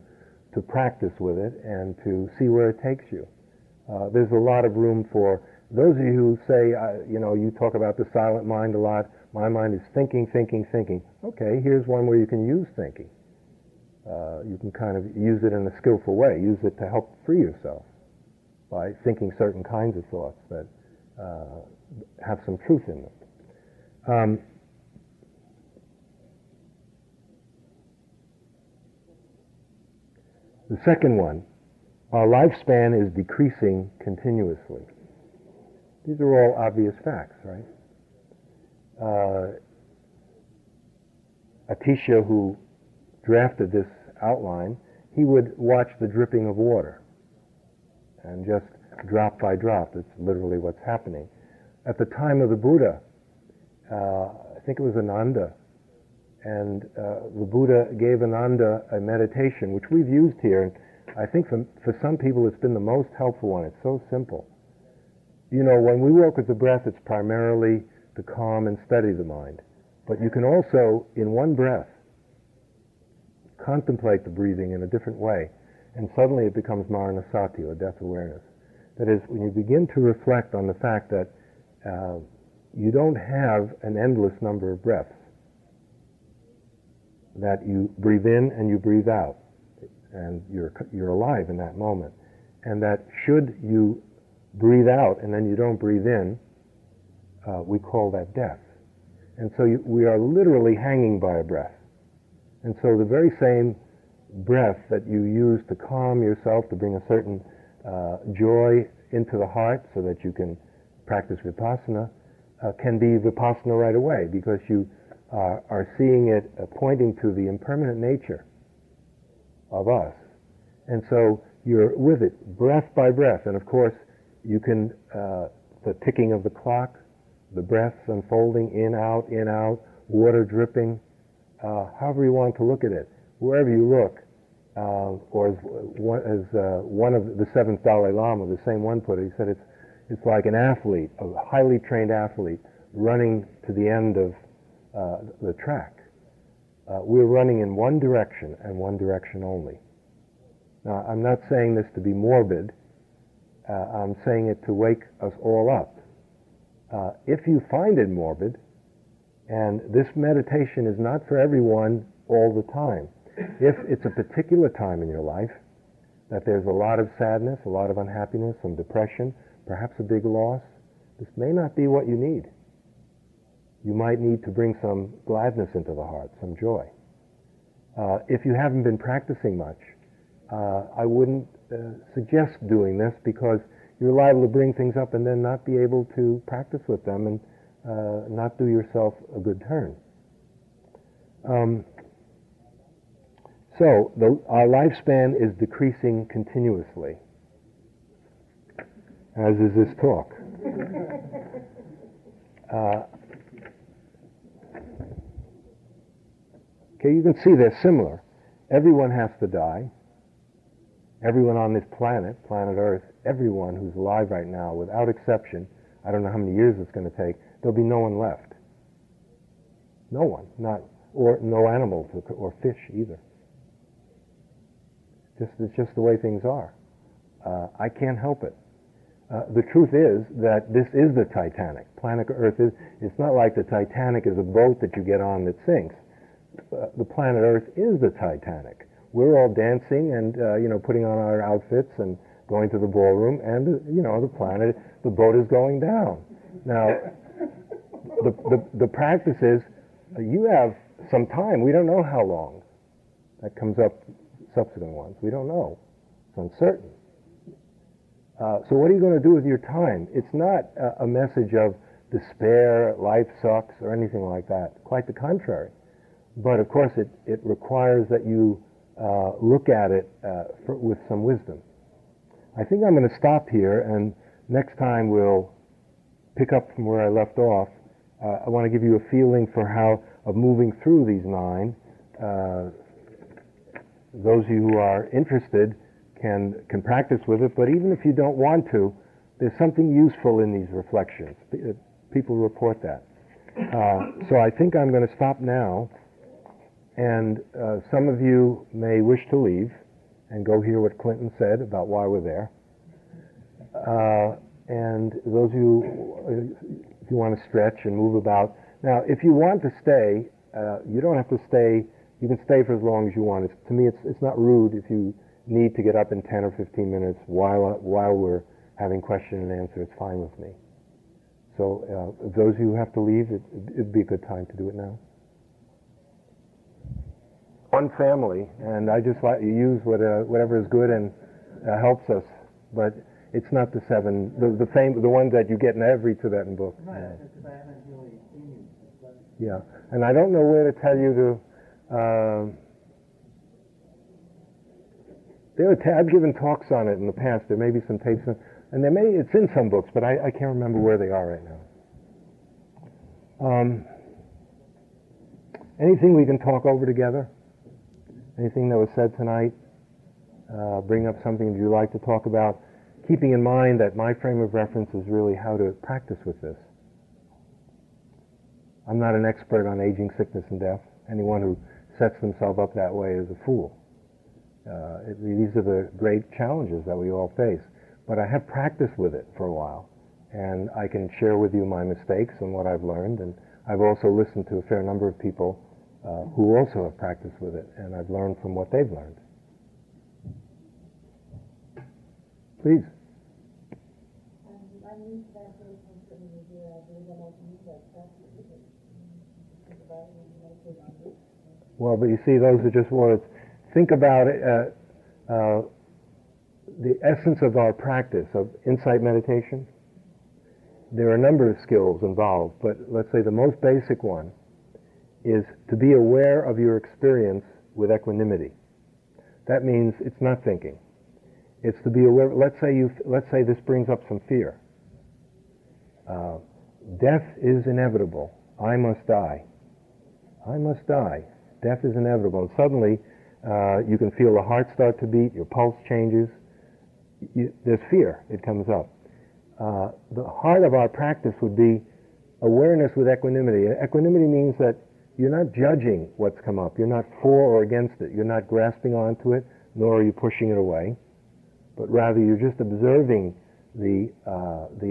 practice with it and to see where it takes you. There's a lot of room for those of you who say, you talk about the silent mind a lot. My mind is thinking. Okay, here's one where you can use thinking. You can kind of use it in a skillful way. Use it to help free yourself by thinking certain kinds of thoughts that have some truth in them. The second one, our lifespan is decreasing continuously. These are all obvious facts, right? Atisha, who drafted this outline, he would watch the dripping of water, and just drop by drop, that's literally what's happening. At the time of the Buddha, I think it was Ananda, and the Buddha gave Ananda a meditation, which we've used here, and I think for some people it's been the most helpful one. It's so simple. When we work with the breath, it's primarily to calm and steady the mind. But you can also, in one breath, contemplate the breathing in a different way, and suddenly it becomes maranasati, or death awareness. That is, when you begin to reflect on the fact that you don't have an endless number of breaths, that you breathe in and you breathe out, and you're alive in that moment, and that should you breathe out and then you don't breathe in, we call that death. And so we are literally hanging by a breath. And so the very same breath that you use to calm yourself, to bring a certain joy into the heart so that you can practice vipassana, can be vipassana right away, because you are seeing it pointing to the impermanent nature of us. And so you're with it breath by breath. And of course, you can, the ticking of the clock, the breaths unfolding, in, out, water dripping, however you want to look at it, wherever you look, or as one of the seventh Dalai Lama, the same one, put it, he said it's like an athlete, a highly trained athlete, running to the end of the track. We're running in one direction and one direction only. Now, I'm not saying this to be morbid. I'm saying it to wake us all up. If you find it morbid, and this meditation is not for everyone all the time. If it's a particular time in your life that there's a lot of sadness, a lot of unhappiness, some depression, perhaps a big loss, this may not be what you need. You might need to bring some gladness into the heart, some joy. If you haven't been practicing much, I wouldn't suggest doing this, because you're liable to bring things up and then not be able to practice with them, and not do yourself a good turn. So our lifespan is decreasing continuously, as is this talk. Okay, you can see they're similar. Everyone has to die. Everyone on this planet, planet Earth, everyone who's alive right now, without exception, I don't know how many years it's going to take, there'll be no one left. No one, or no animals or fish either. It's just the way things are. I can't help it. The truth is that this is the Titanic. Planet Earth it's not like the Titanic is a boat that you get on that sinks. The planet Earth is the Titanic. We're all dancing and putting on our outfits and going to the ballroom, and the boat is going down. Now, the practice is, you have some time. We don't know how long. That comes up subsequent ones. We don't know. It's uncertain. So what are you going to do with your time? It's not a message of despair, life sucks, or anything like that. Quite the contrary. But of course, it requires that you look at it with some wisdom. I think I'm going to stop here, and next time we'll pick up from where I left off. I want to give you a feeling for how of moving through these 9. Those of you who are interested can practice with it, but even if you don't want to, there's something useful in these reflections. People report that. So I think I'm going to stop now. And some of you may wish to leave and go hear what Clinton said about why we're there. And those of you, if you want to stretch and move about. Now, if you want to stay, you don't have to stay. You can stay for as long as you want. It's, to me, it's not rude if you need to get up in 10 or 15 minutes while we're having question and answer. It's fine with me. So those of you who have to leave, it'd be a good time to do it now. One family, and I just like to use whatever is good and helps us, but it's not the seven, the ones that you get in every Tibetan book. Right, because I haven't really seen you. Yeah, and I don't know where to tell you to. I've given talks on it in the past. There may be some tapes, and there may it's in some books, but I can't remember where they are right now. Anything we can talk over together? Anything that was said tonight, bring up something that you like to talk about, keeping in mind that my frame of reference is really how to practice with this. I'm not an expert on aging, sickness, and death. Anyone who sets themselves up that way is a fool. These are the great challenges that we all face. But I have practiced with it for a while, and I can share with you my mistakes and what I've learned, and I've also listened to a fair number of people who also have practiced with it, and I've learned from what they've learned. Please. Well, but you see, those are just words. Think about it, the essence of our practice of insight meditation. There are a number of skills involved, but let's say the most basic one is to be aware of your experience with equanimity. That means it's not thinking. It's to be aware. Let's say this brings up some fear. Death is inevitable. I must die. I must die. Death is inevitable. And suddenly, you can feel the heart start to beat. Your pulse changes. There's fear. It comes up. The heart of our practice would be awareness with equanimity. And equanimity means that you're not judging what's come up. You're not for or against it. You're not grasping onto it, nor are you pushing it away. But rather, you're just observing the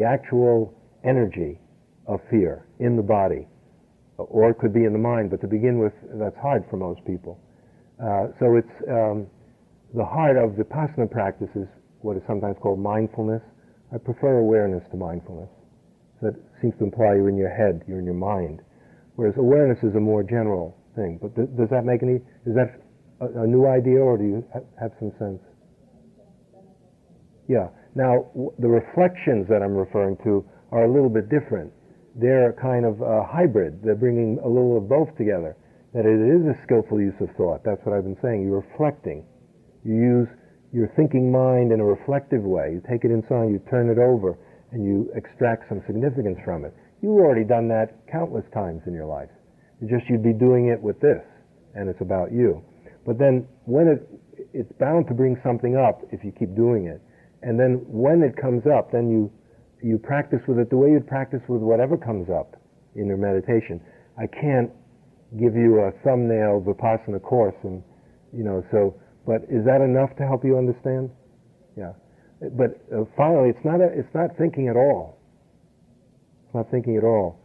actual energy of fear in the body, or it could be in the mind. But to begin with, that's hard for most people. So it's the heart of Vipassana practice is what is sometimes called mindfulness. I prefer awareness to mindfulness. That seems to imply you're in your head, you're in your mind. Whereas awareness is a more general thing. But does that make any? Is that a new idea, or do you have some sense? Yeah. Now, the reflections that I'm referring to are a little bit different. They're kind of a hybrid. They're bringing a little of both together. That it is a skillful use of thought. That's what I've been saying. You're reflecting. You use your thinking mind in a reflective way. You take it inside, you turn it over, and you extract some significance from it. You've already done that countless times in your life. It's just you'd be doing it with this, and it's about you. But then when it's bound to bring something up if you keep doing it. And then when it comes up, then you practice with it the way you'd practice with whatever comes up in your meditation. I can't give you a thumbnail Vipassana course, and but is that enough to help you understand? Yeah. But finally, it's not thinking at all. Not thinking at all.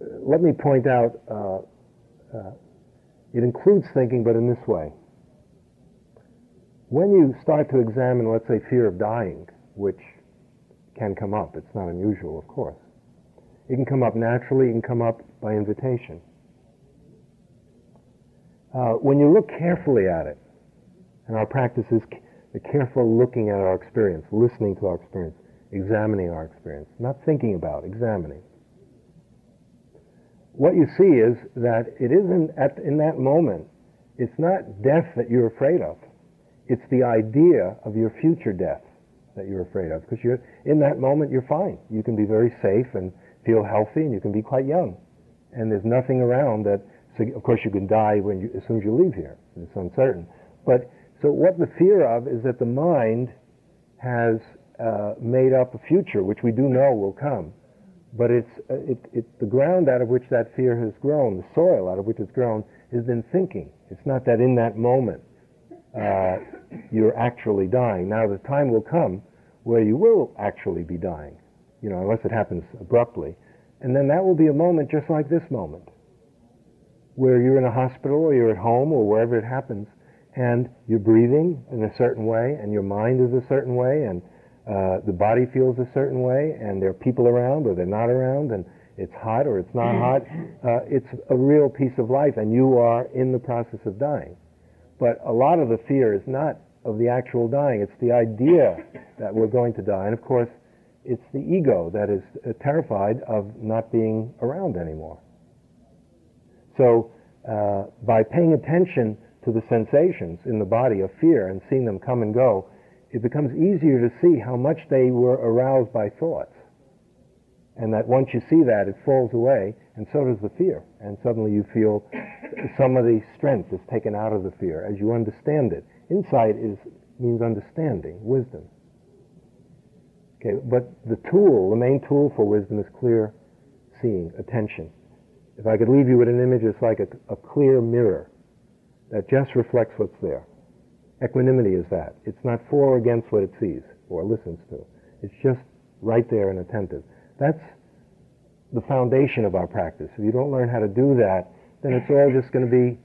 Let me point out, it includes thinking, but in this way. When you start to examine, let's say, fear of dying, which can come up, it's not unusual, of course. It can come up naturally, it can come up by invitation. When you look carefully at it, and our practice is the careful looking at our experience, listening to our experience, examining our experience, not thinking about, examining. What you see is that it isn't, in that moment, it's not death that you're afraid of. It's the idea of your future death that you're afraid of. Because you're in that moment, you're fine. You can be very safe and feel healthy, and you can be quite young. And there's nothing around that, so of course you can die as soon as you leave here. It's uncertain. But so what the fear of is that the mind has made up a future, which we do know will come, but it's the ground out of which that fear has grown, the soil out of which it's grown, has been thinking. It's not that in that moment you're actually dying. Now the time will come where you will actually be dying, unless it happens abruptly. And then that will be a moment just like this moment, where you're in a hospital or you're at home or wherever it happens, and you're breathing in a certain way, and your mind is a certain way, and the body feels a certain way, and there are people around or they're not around, and it's hot or it's not hot. It's a real piece of life, and you are in the process of dying. But a lot of the fear is not of the actual dying. It's the idea that we're going to die. And of course, it's the ego that is terrified of not being around anymore. So by paying attention to the sensations in the body of fear and seeing them come and go, it becomes easier to see how much they were aroused by thoughts. And that once you see that, it falls away, and so does the fear. And suddenly you feel some of the strength is taken out of the fear as you understand it. Insight means understanding, wisdom. Okay, but the main tool for wisdom is clear seeing, attention. If I could leave you with an image, it's like a clear mirror that just reflects what's there. Equanimity is that. It's not for or against what it sees or listens to. It's just right there and attentive. That's the foundation of our practice. If you don't learn how to do that, then it's all just going to be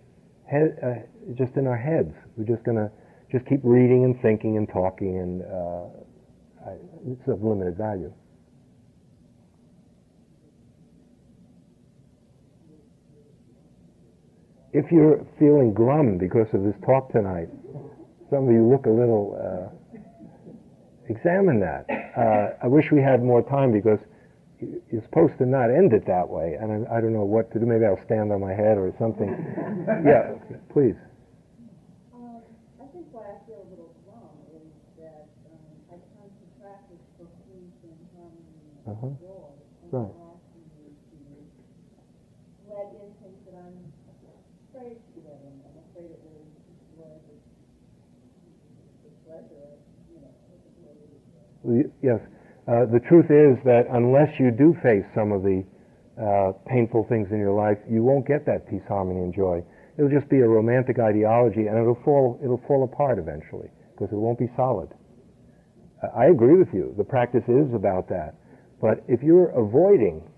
just in our heads. We're just going to just keep reading and thinking and talking, and it's of limited value. If you're feeling glum because of this talk tonight, some of you look a little... examine that. I wish we had more time, because you're supposed to not end it that way, and I don't know what to do. Maybe I'll stand on my head or something. Yeah, please. I think why I feel a little glum is that I come to practice for peace and harmony and joy, and I'm asking you to let in things that I'm afraid to let in. I'm afraid it will destroy the pleasure of. Yes. The truth is that unless you do face some of the painful things in your life, you won't get that peace, harmony, and joy. It'll just be a romantic ideology, and it'll fall apart eventually, because it won't be solid. I agree with you. The practice is about that. But if you're avoiding,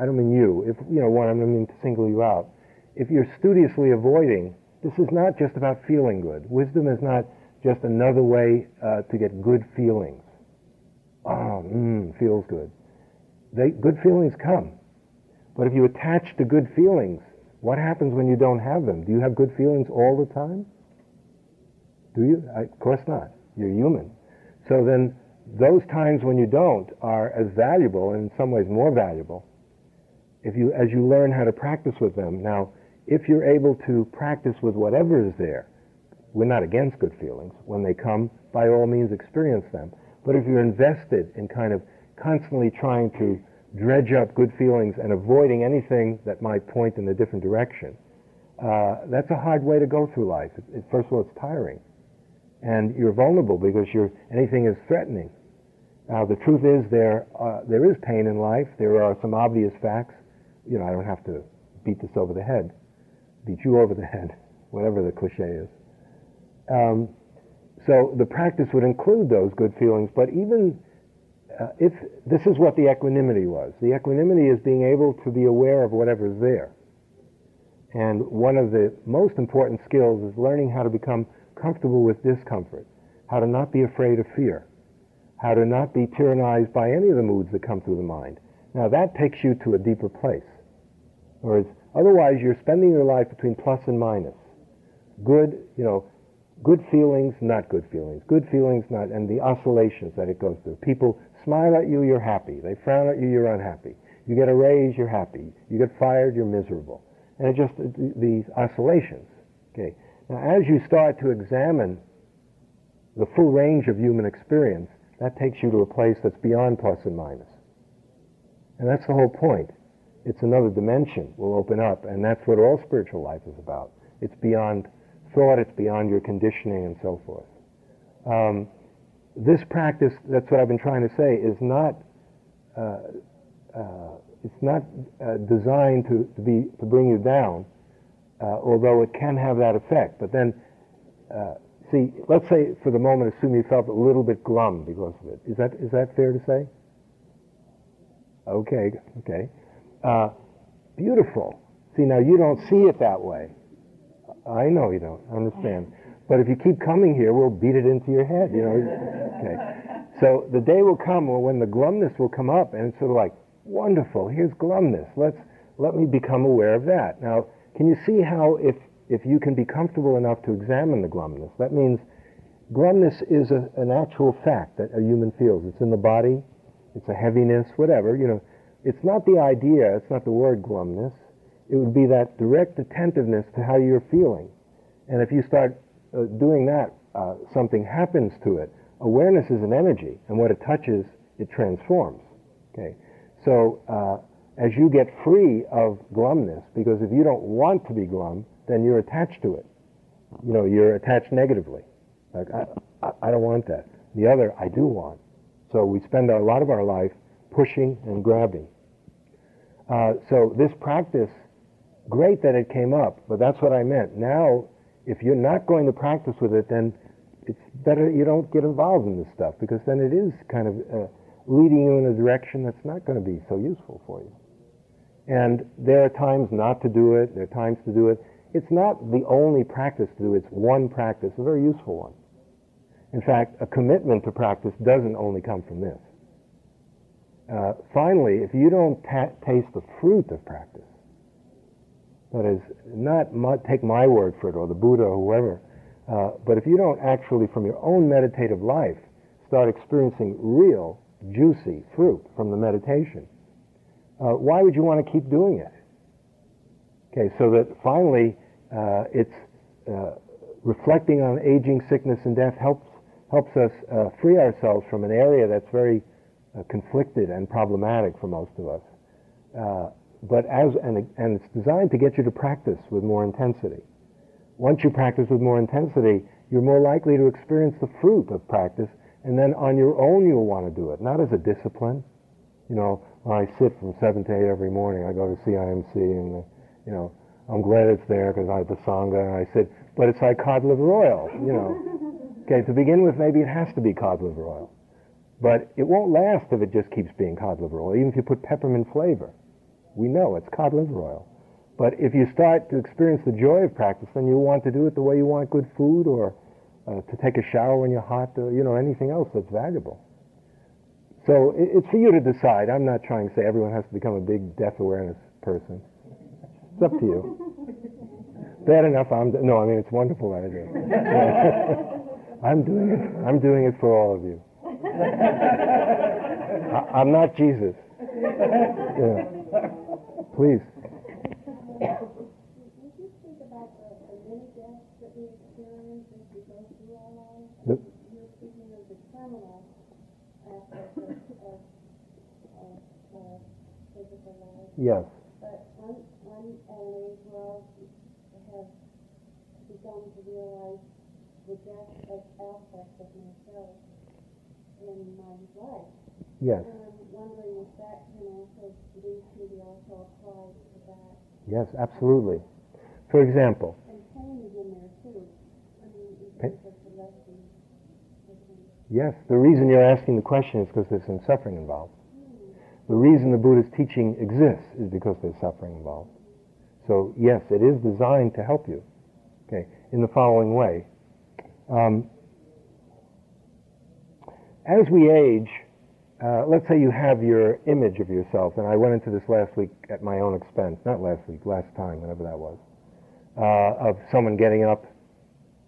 I don't mean you, if I don't mean to single you out. If you're studiously avoiding, this is not just about feeling good. Wisdom is not just another way to get good feelings. Feels good. Good feelings come. But if you attach to good feelings, what happens when you don't have them? Do you have good feelings all the time? Do you? Of course not. You're human. So then those times when you don't are as valuable, and in some ways more valuable, as you learn how to practice with them. Now, if you're able to practice with whatever is there, we're not against good feelings. When they come, by all means experience them. But if you're invested in kind of constantly trying to dredge up good feelings and avoiding anything that might point in a different direction, that's a hard way to go through life. First of all, it's tiring. And you're vulnerable because anything is threatening. Now, the truth is there is pain in life. There are some obvious facts. I don't have to beat you over the head, whatever the cliche is. So the practice would include those good feelings, but even if this is what the equanimity was. The equanimity is being able to be aware of whatever's there. And one of the most important skills is learning how to become comfortable with discomfort, how to not be afraid of fear, how to not be tyrannized by any of the moods that come through the mind. Now that takes you to a deeper place. Whereas otherwise you're spending your life between plus and minus. Good feelings, not good feelings. Good feelings, not, and the oscillations that it goes through. People smile at you, you're happy. They frown at you, you're unhappy. You get a raise, you're happy. You get fired, you're miserable. And it's just these oscillations. Okay. Now, as you start to examine the full range of human experience, that takes you to a place that's beyond plus and minus. And that's the whole point. It's another dimension will open up, and that's what all spiritual life is about. It's beyond thought, it's beyond your conditioning and so forth. This practice, that's what I've been trying to say, is not designed to bring you down, although it can have that effect. But then See, let's say for the moment, assume you felt a little bit glum because of it. Is that fair to say? Okay. Beautiful. See, now you don't see it that way. I know you don't. I understand. But if you keep coming here, we'll beat it into your head, you know. Okay. So the day will come when the glumness will come up, and it's sort of like, wonderful, here's glumness. Let me become aware of that. Now, can you see how if you can be comfortable enough to examine the glumness? That means glumness is an actual fact that a human feels. It's in the body, it's a heaviness, whatever, you know. It's not the idea, it's not the word glumness. It would be that direct attentiveness to how you're feeling. And if you start doing that, something happens to it. Awareness is an energy, and what it touches, it transforms. Okay, so as you get free of glumness, because if you don't want to be glum, then you're attached to it. You know, you're attached negatively. Like, I don't want that. The other, I do want. So we spend a lot of our life pushing and grabbing. So this practice, great that it came up, but that's what I meant. Now, if you're not going to practice with it, then it's better you don't get involved in this stuff, because then it is kind of leading you in a direction that's not going to be so useful for you. And there are times not to do it, there are times to do it. It's not the only practice to do, it's one practice, a very useful one. In fact, a commitment to practice doesn't only come from this. Finally, if you don't taste the fruit of practice, that is, not take my word for it, or the Buddha, or whoever, but if you don't actually, from your own meditative life, start experiencing real, juicy fruit from the meditation, why would you want to keep doing it? Okay, so that finally, it's reflecting on aging, sickness, and death helps us free ourselves from an area that's very conflicted and problematic for most of us. But it's designed to get you to practice with more intensity. Once you practice with more intensity, you're more likely to experience the fruit of practice, and then on your own you'll want to do it, not as a discipline. You know, I sit from 7 to 8 every morning, I go to CIMC, and you know, I'm glad it's there because I have the Sangha, and I sit, but it's like cod liver oil, you know. Okay, to begin with, maybe it has to be cod liver oil. But it won't last if it just keeps being cod liver oil, even if you put peppermint flavor. We know it's cod liver oil. But if you start to experience the joy of practice, then you want to do it the way you want good food, or to take a shower when you're hot, or you know, anything else that's valuable. So it's for you to decide. I'm not trying to say everyone has to become a big death awareness person. It's up to you. Bad enough, I mean, it's wonderful that I do. I'm doing it for all of you. I'm not Jesus. Yeah. Please. Would you speak about the many deaths that we experience as we go through our lives? Yep. You're speaking of the terminal aspect of physical life. Yes. But one element well has begun to realize the death of aspects of myself in my life. Yes. And I'm wondering if that can also be applied to that. Yes, absolutely. For example. And pain is in there too. I mean, it's just the lesson. Yes, the reason you're asking the question is because there's some suffering involved. The reason the Buddha's teaching exists is because there's suffering involved. So yes, it is designed to help you. Okay, in the following way. As we age, let's say you have your image of yourself, and I went into this last week at my own expense, not last week, last time, whenever that was, of someone getting up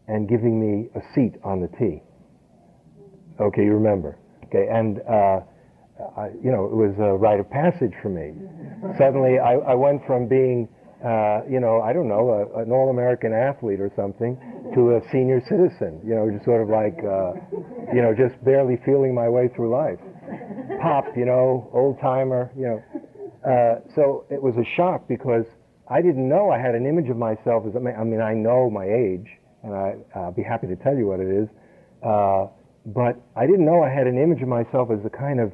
and giving me a seat on the tea. Okay, you remember. Okay, and it was a rite of passage for me. Suddenly I went from being, an all-American athlete or something, to a senior citizen, you know, just sort of like, just barely feeling my way through life. Pop, you know, old-timer, you know. So it was a shock because I didn't know I had an image of myself as, I mean, I know my age, and I'll be happy to tell you what it is, but I didn't know I had an image of myself as a kind of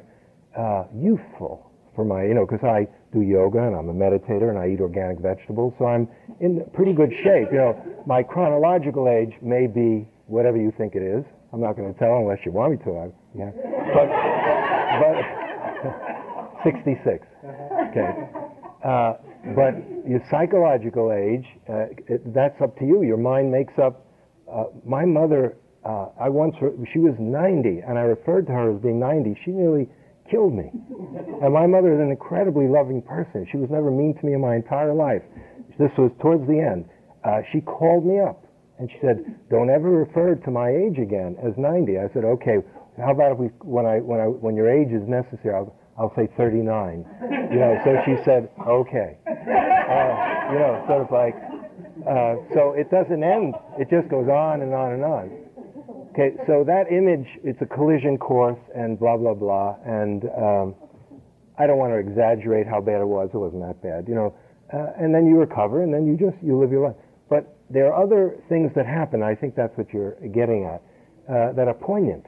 youthful for my, you know, because I do yoga, and I'm a meditator, and I eat organic vegetables, so I'm in pretty good shape. You know, my chronological age may be whatever you think it is. I'm not going to tell unless you want me to. Yeah. But 66. Okay. But your psychological age, that's up to you. Your mind makes up. My mother, she was 90, and I referred to her as being 90. She nearly killed me. And my mother is an incredibly loving person. She was never mean to me in my entire life. This was towards the end. She called me up, and she said, "Don't ever refer to my age again as 90." I said, "Okay. How about if when your age is necessary, I'll say 39." So she said, "Okay." Sort of like. So it doesn't end. It just goes on and on and on. Okay. So that image, it's a collision course, and blah blah blah. And I don't want to exaggerate how bad it was. It wasn't that bad, And then you recover, and then you live your life. But there are other things that happen. I think that's what you're getting at, that are poignant.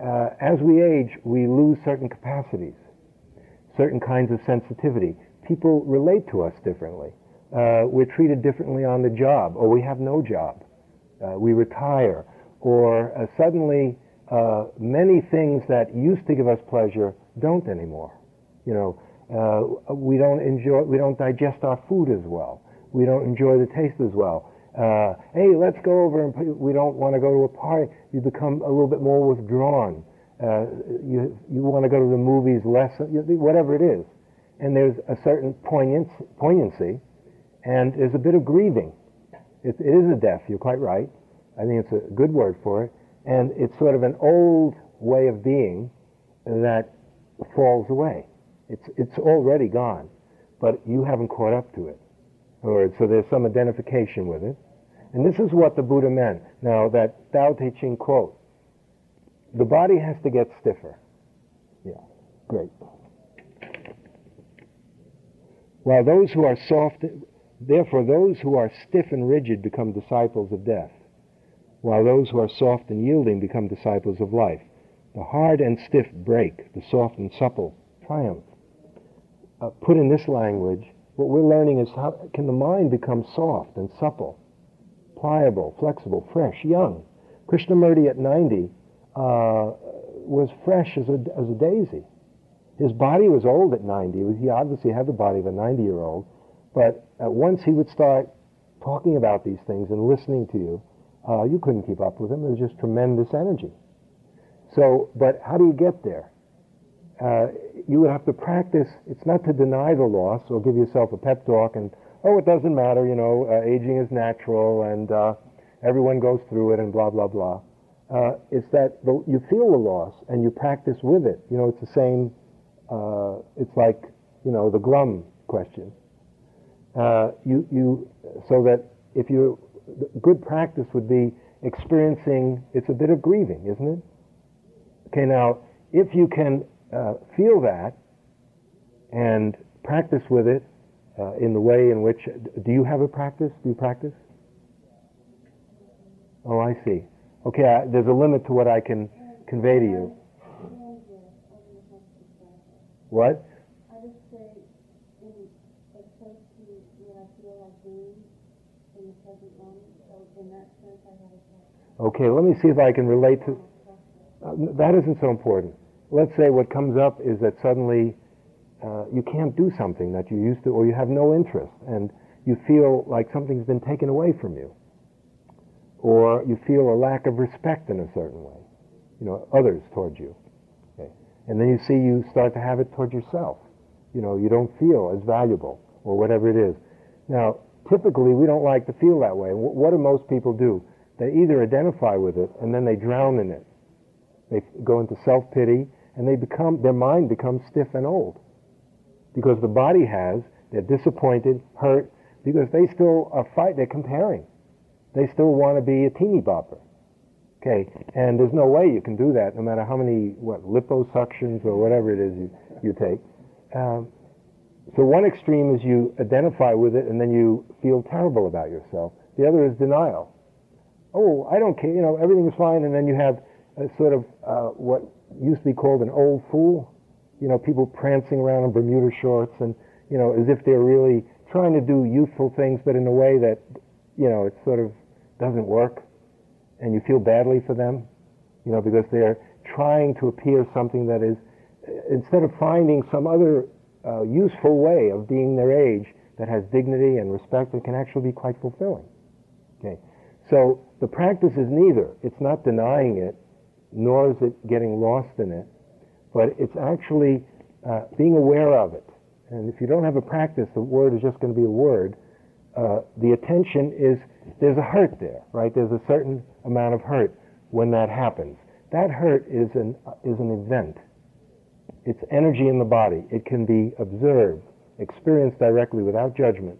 As we age, we lose certain capacities, certain kinds of sensitivity. People relate to us differently. We're treated differently on the job, or we have no job. We retire, or suddenly many things that used to give us pleasure don't anymore. We don't digest our food as well. We don't enjoy the taste as well. Hey, let's go over we don't want to go to a party. You become a little bit more withdrawn. You want to go to the movies less, whatever it is. And there's a certain poignancy, and there's a bit of grieving. It is a death, you're quite right. I think it's a good word for it. And it's sort of an old way of being that falls away. It's already gone, but you haven't caught up to it. Or so there's some identification with it. And this is what the Buddha meant. Now, that Tao Te Ching quote, the body has to get stiffer. Yeah, great. While those who are soft, therefore those who are stiff and rigid become disciples of death, while those who are soft and yielding become disciples of life. The hard and stiff break, the soft and supple triumph. Put in this language, what we're learning is how can the mind become soft and supple, pliable, flexible, fresh, young. Krishnamurti at 90 was fresh as a daisy. His body was old at 90. He obviously had the body of a 90-year-old, but once he would start talking about these things and listening to you, you couldn't keep up with him. It was just tremendous energy. So, but how do you get there? You would have to practice. It's not to deny the loss or give yourself a pep talk and, it doesn't matter, aging is natural and everyone goes through it and blah, blah, blah. It's that you feel the loss and you practice with it. It's the same, it's like, the glum question. So that if you, good practice would be experiencing, it's a bit of grieving, isn't it? Okay, now, if you can feel that and practice with it in the way in which... Do you have a practice? Do you practice? Oh, I see. Okay, there's a limit to what I can convey to you. What? I would say it's close to what I feel like being in the present moment, so in that sense I have a practice. Okay, let me see if I can relate to... that isn't so important. Let's say what comes up is that suddenly you can't do something that you used to, or you have no interest, and you feel like something's been taken away from you, or you feel a lack of respect in a certain way, others towards you. Okay. And then you start to have it towards yourself. You don't feel as valuable, or whatever it is. Now, typically, we don't like to feel that way. What do most people do? They either identify with it, and then they drown in it. They go into self-pity, and their mind becomes stiff and old. Because the body they're disappointed, hurt, because they still are they're comparing. They still want to be a teeny bopper. Okay, and there's no way you can do that, no matter how many, liposuctions or whatever it is you take. So one extreme is you identify with it, and then you feel terrible about yourself. The other is denial. Oh, I don't care, everything is fine, and then you have sort of what used to be called an old fool, people prancing around in Bermuda shorts and, as if they're really trying to do youthful things, but in a way that, it sort of doesn't work. and you feel badly for them, you know, because they're trying to appear something that is, instead of finding some other useful way of being their age that has dignity and respect and can actually be quite fulfilling. Okay, so the practice is neither. It's not denying it, nor is it getting lost in it, but it's actually being aware of it. And if you don't have a practice, the word is just going to be a word. The attention is, there's a hurt there, right? There's a certain amount of hurt when that happens. That hurt is an event. It's energy in the body. It can be observed, experienced directly without judgment.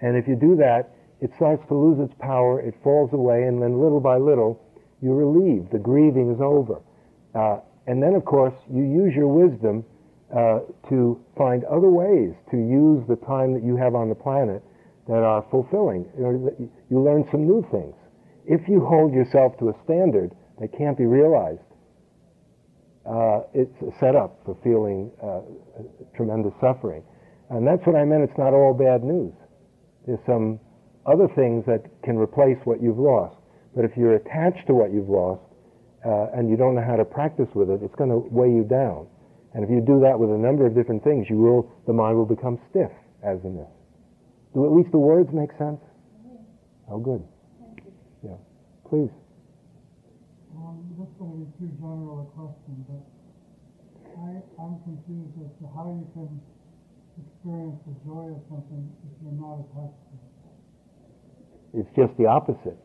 And if you do that, it starts to lose its power, it falls away, and then little by little, you're relieved. The grieving is over. And then, of course, you use your wisdom to find other ways to use the time that you have on the planet that are fulfilling. You learn some new things. If you hold yourself to a standard that can't be realized, it's set up for feeling tremendous suffering. And that's what I meant, it's not all bad news. There's some other things that can replace what you've lost. But if you're attached to what you've lost and you don't know how to practice with it, it's going to weigh you down. And if you do that with a number of different things, the mind will become stiff as in this. Do at least the words make sense? Oh, good. Thank you. Yeah. Please. This will be too general a question, but I'm confused as to how you can experience the joy of something if you're not attached to it. It's just the opposite.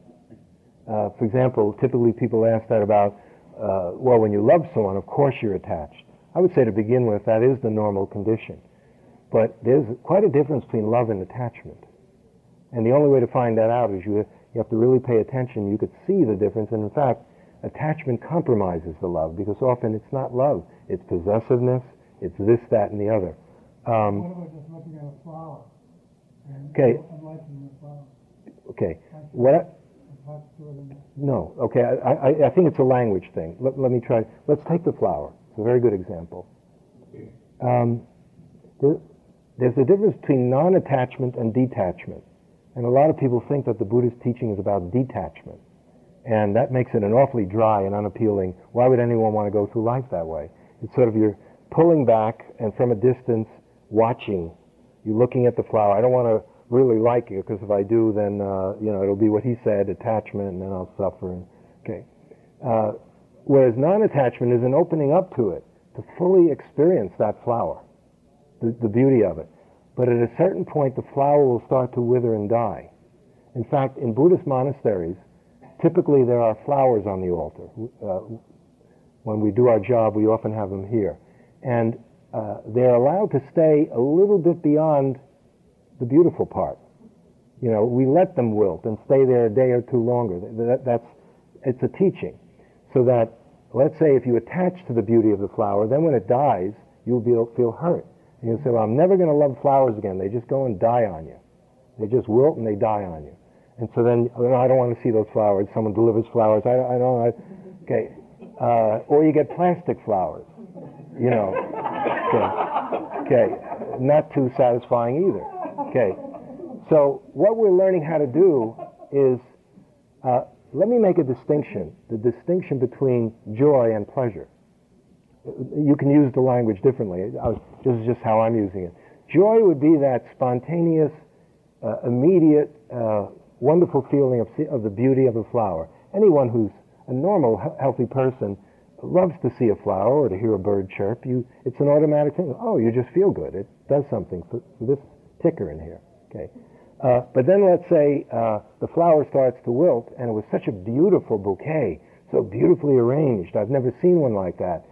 For example, typically people ask that about, when you love someone, of course you're attached. I would say to begin with, that is the normal condition. But there's quite a difference between love and attachment. And the only way to find that out is you have to really pay attention. You could see the difference. And in fact, attachment compromises the love, because often it's not love. It's possessiveness. It's this, that, and the other. What about just looking at a flower? Okay. Okay. No. Okay. I think it's a language thing. Let me try. Let's take the flower. It's a very good example. There's a difference between non-attachment and detachment. And a lot of people think that the Buddhist teaching is about detachment. And that makes it an awfully dry and unappealing. Why would anyone want to go through life that way? It's sort of you're pulling back and from a distance watching. You're looking at the flower. I don't want to really like it, because if I do, then it'll be what he said, attachment, and then I'll suffer. Okay. Whereas non-attachment is an opening up to it, to fully experience that flower. The beauty of it. But at a certain point, the flower will start to wither and die. In fact, in Buddhist monasteries, typically there are flowers on the altar. When we do our job, we often have them here. And they're allowed to stay a little bit beyond the beautiful part. You know, we let them wilt and stay there a day or two longer. It's a teaching. So that, let's say if you attach to the beauty of the flower, then when it dies, you'll feel hurt. And you'll say, well, I'm never going to love flowers again. They just go and die on you. They just wilt and they die on you. And so then, I don't want to see those flowers. Someone delivers flowers. Okay. Or you get plastic flowers. You know. Okay. Not too satisfying either. Okay. So what we're learning how to do is, let me make a distinction. The distinction between joy and pleasure. You can use the language differently. This is just how I'm using it. Joy would be that spontaneous, immediate, wonderful feeling of the beauty of a flower. Anyone who's a normal, healthy person loves to see a flower or to hear a bird chirp. It's an automatic thing. Oh, you just feel good. It does something for this ticker in here. Okay. But then let's say the flower starts to wilt, and it was such a beautiful bouquet, so beautifully arranged. I've never seen one like that.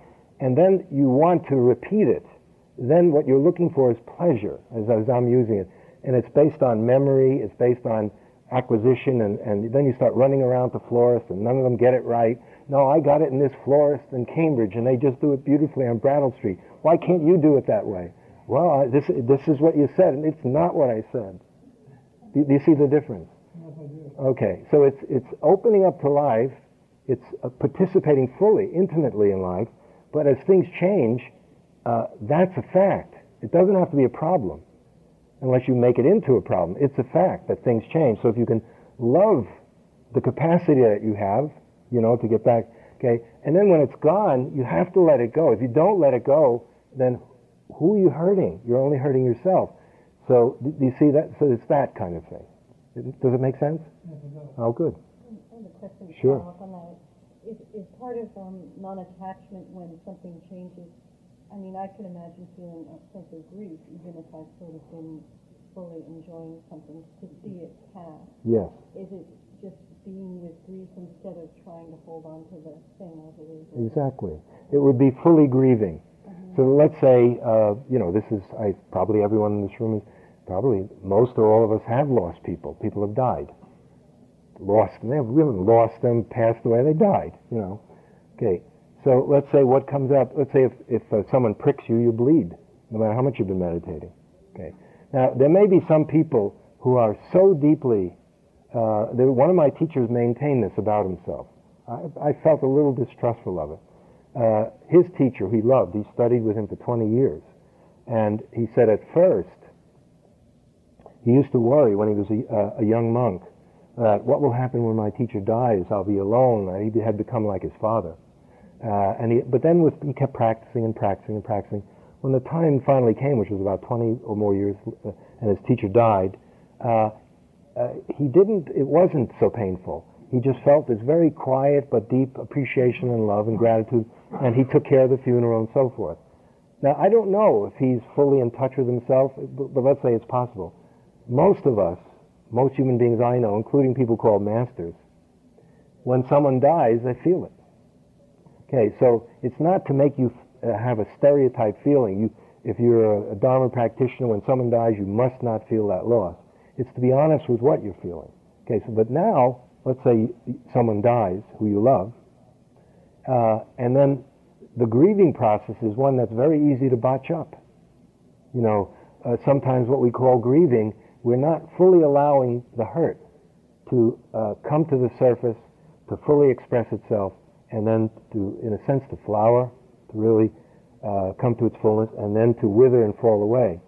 And then you want to repeat it. Then what you're looking for is pleasure, as I'm using it. And it's based on memory, it's based on acquisition, and then you start running around to florists, and none of them get it right. No, I got it in this florist in Cambridge, and they just do it beautifully on Brattle Street. Why can't you do it that way? Well, this is what you said, and it's not what I said. Do you see the difference? Yes, I do. Okay, so it's opening up to life, it's participating fully, intimately in life. But as things change, that's a fact. It doesn't have to be a problem unless you make it into a problem. It's a fact that things change. So if you can love the capacity that you have, you know, to get back, okay? And then when it's gone, you have to let it go. If you don't let it go, then who are you hurting? You're only hurting yourself. So do you see that? So it's that kind of thing. Does it make sense? Oh, good. And the question sure. Is part of non-attachment when something changes, I mean, I can imagine feeling a sense of grief, even if I've sort of been fully enjoying something, to see it pass. Yes. Is it just being with grief instead of trying to hold on to the thing as it is? Exactly. It would be fully grieving. Mm-hmm. So let's say, you know, this is, probably everyone in this room is, probably most or all of us have lost people. People have died. Lost them. They haven't lost them, passed away, they died, you know. Okay. So let's say what comes up, let's say if someone pricks you, you bleed, no matter how much you've been meditating. Okay. Now, there may be some people who are so deeply, one of my teachers maintained this about himself. I felt a little distrustful of it. His teacher, he loved, he studied with him for 20 years. And he said at first, he used to worry when he was a young monk that what will happen when my teacher dies, I'll be alone. He had become like his father. But then he kept practicing. When the time finally came, which was about 20 or more years, and his teacher died, it wasn't so painful. He just felt this very quiet but deep appreciation and love and gratitude, and he took care of the funeral and so forth. Now, I don't know if he's fully in touch with himself, but let's say it's possible. Most of us, most human beings I know, including people called masters, when someone dies, they feel it. Okay, so it's not to make you have a stereotype feeling. If you're a Dharma practitioner, when someone dies, you must not feel that loss. It's to be honest with what you're feeling. Okay, so but now, let's say someone dies who you love, and then the grieving process is one that's very easy to botch up. You know, sometimes what we call grieving, we're not fully allowing the hurt to come to the surface, to fully express itself, and then to, in a sense, to flower, to really come to its fullness, and then to wither and fall away.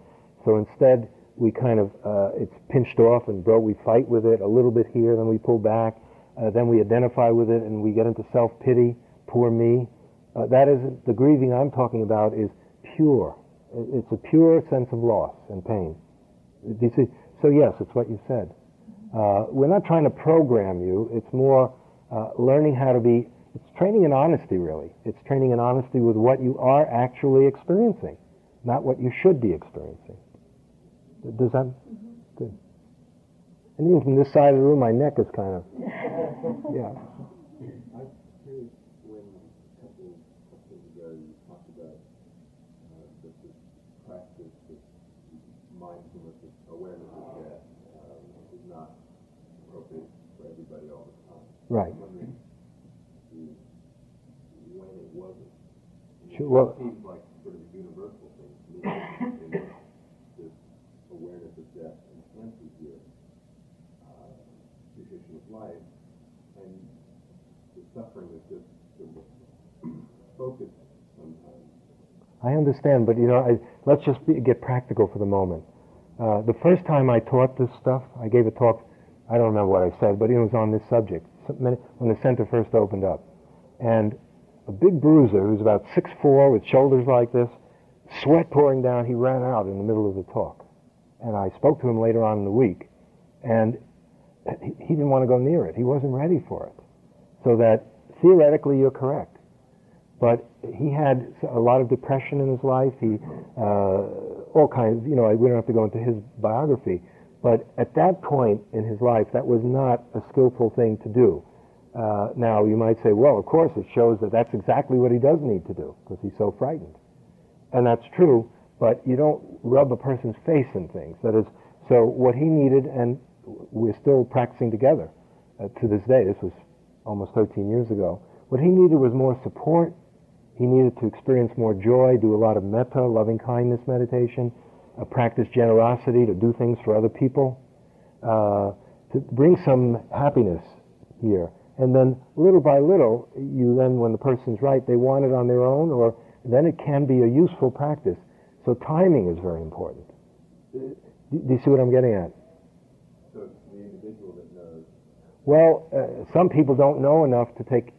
So instead, we kind of, it's pinched off and we fight with it a little bit here, then we pull back, then we identify with it, and we get into self-pity, poor me. That is, the grieving I'm talking about is pure. It's a pure sense of loss and pain. Do you see? So yes, it's what you said. We're not trying to program you, it's more learning how to be, it's training in honesty really. It's training in honesty with what you are actually experiencing, not what you should be experiencing. Does that? Mm-hmm. Good. And even from this side of the room, my neck is kind of, yeah. I'm curious, when a couple of questions ago you talked about this practice, this mindfulness, this awareness of death is not appropriate for everybody all the time. Right. I'm wondering when it wasn't. Sure, well, it seems like sort of a universal thing to me. Awareness of death enhances your tradition of life, and the suffering is just focused sometimes. I understand, but you know, let's just get practical for the moment. The first time I taught this stuff, I gave a talk, I don't remember what I said, but it was on this subject, when the center first opened up. And a big bruiser, who's about 6'4", with shoulders like this, sweat pouring down, he ran out in the middle of the talk. And I spoke to him later on in the week, and he didn't want to go near it. He wasn't ready for it. So that, theoretically, you're correct. But he had a lot of depression in his life. He, all kinds, you know, we don't have to go into his biography. But at that point in his life, that was not a skillful thing to do. Now, you might say, well, of course, it shows that that's exactly what he does need to do, because he's so frightened. And that's true. But you don't rub a person's face in things. That is, so what he needed, and we're still practicing together to this day, this was almost 13 years ago, what he needed was more support. He needed to experience more joy, do a lot of metta, loving-kindness meditation, practice generosity, to do things for other people, to bring some happiness here. And then little by little, when the person's right, they want it on their own, or then it can be a useful practice. So timing is very important. Do you see what I'm getting at? So it's the individual that knows. Well, some people don't know enough to take,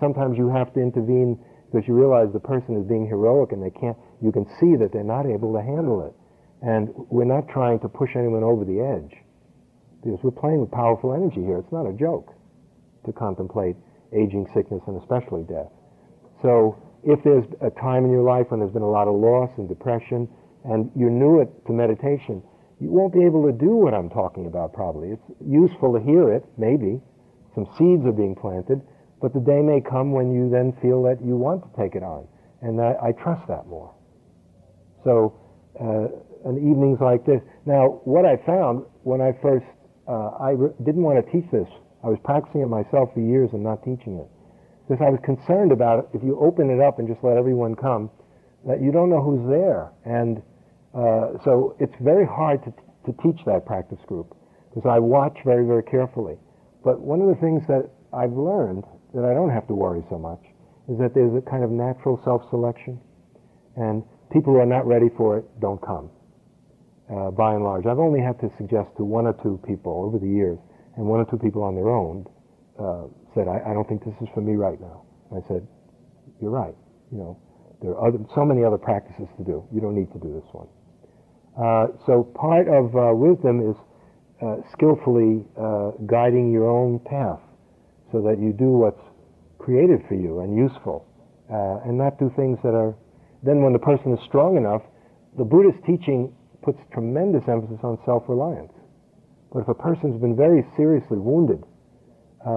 sometimes you have to intervene because you realize the person is being heroic and they can't, you can see that they're not able to handle it. And we're not trying to push anyone over the edge because we're playing with powerful energy here. It's not a joke to contemplate aging, sickness, and especially death. So if there's a time in your life when there's been a lot of loss and depression and you knew it to meditation, you won't be able to do what I'm talking about probably. It's useful to hear it, maybe. Some seeds are being planted, but the day may come when you then feel that you want to take it on. And I trust that more. So, and evenings like this. Now, what I found when I first, didn't want to teach this. I was practicing it myself for years and not teaching it. Because I was concerned about it. If you open it up and just let everyone come, that you don't know who's there. And so it's very hard to teach that practice group because I watch very, very carefully. But one of the things that I've learned that I don't have to worry so much is that there's a kind of natural self-selection. And people who are not ready for it don't come, by and large. I've only had to suggest to one or two people over the years, and one or two people on their own said, I don't think this is for me right now. And I said, you're right. There are so many other practices to do. You don't need to do this one. So part of wisdom is skillfully guiding your own path so that you do what's created for you and useful, and not do things that are... Then when the person is strong enough, the Buddhist teaching puts tremendous emphasis on self-reliance. But if a person's been very seriously wounded,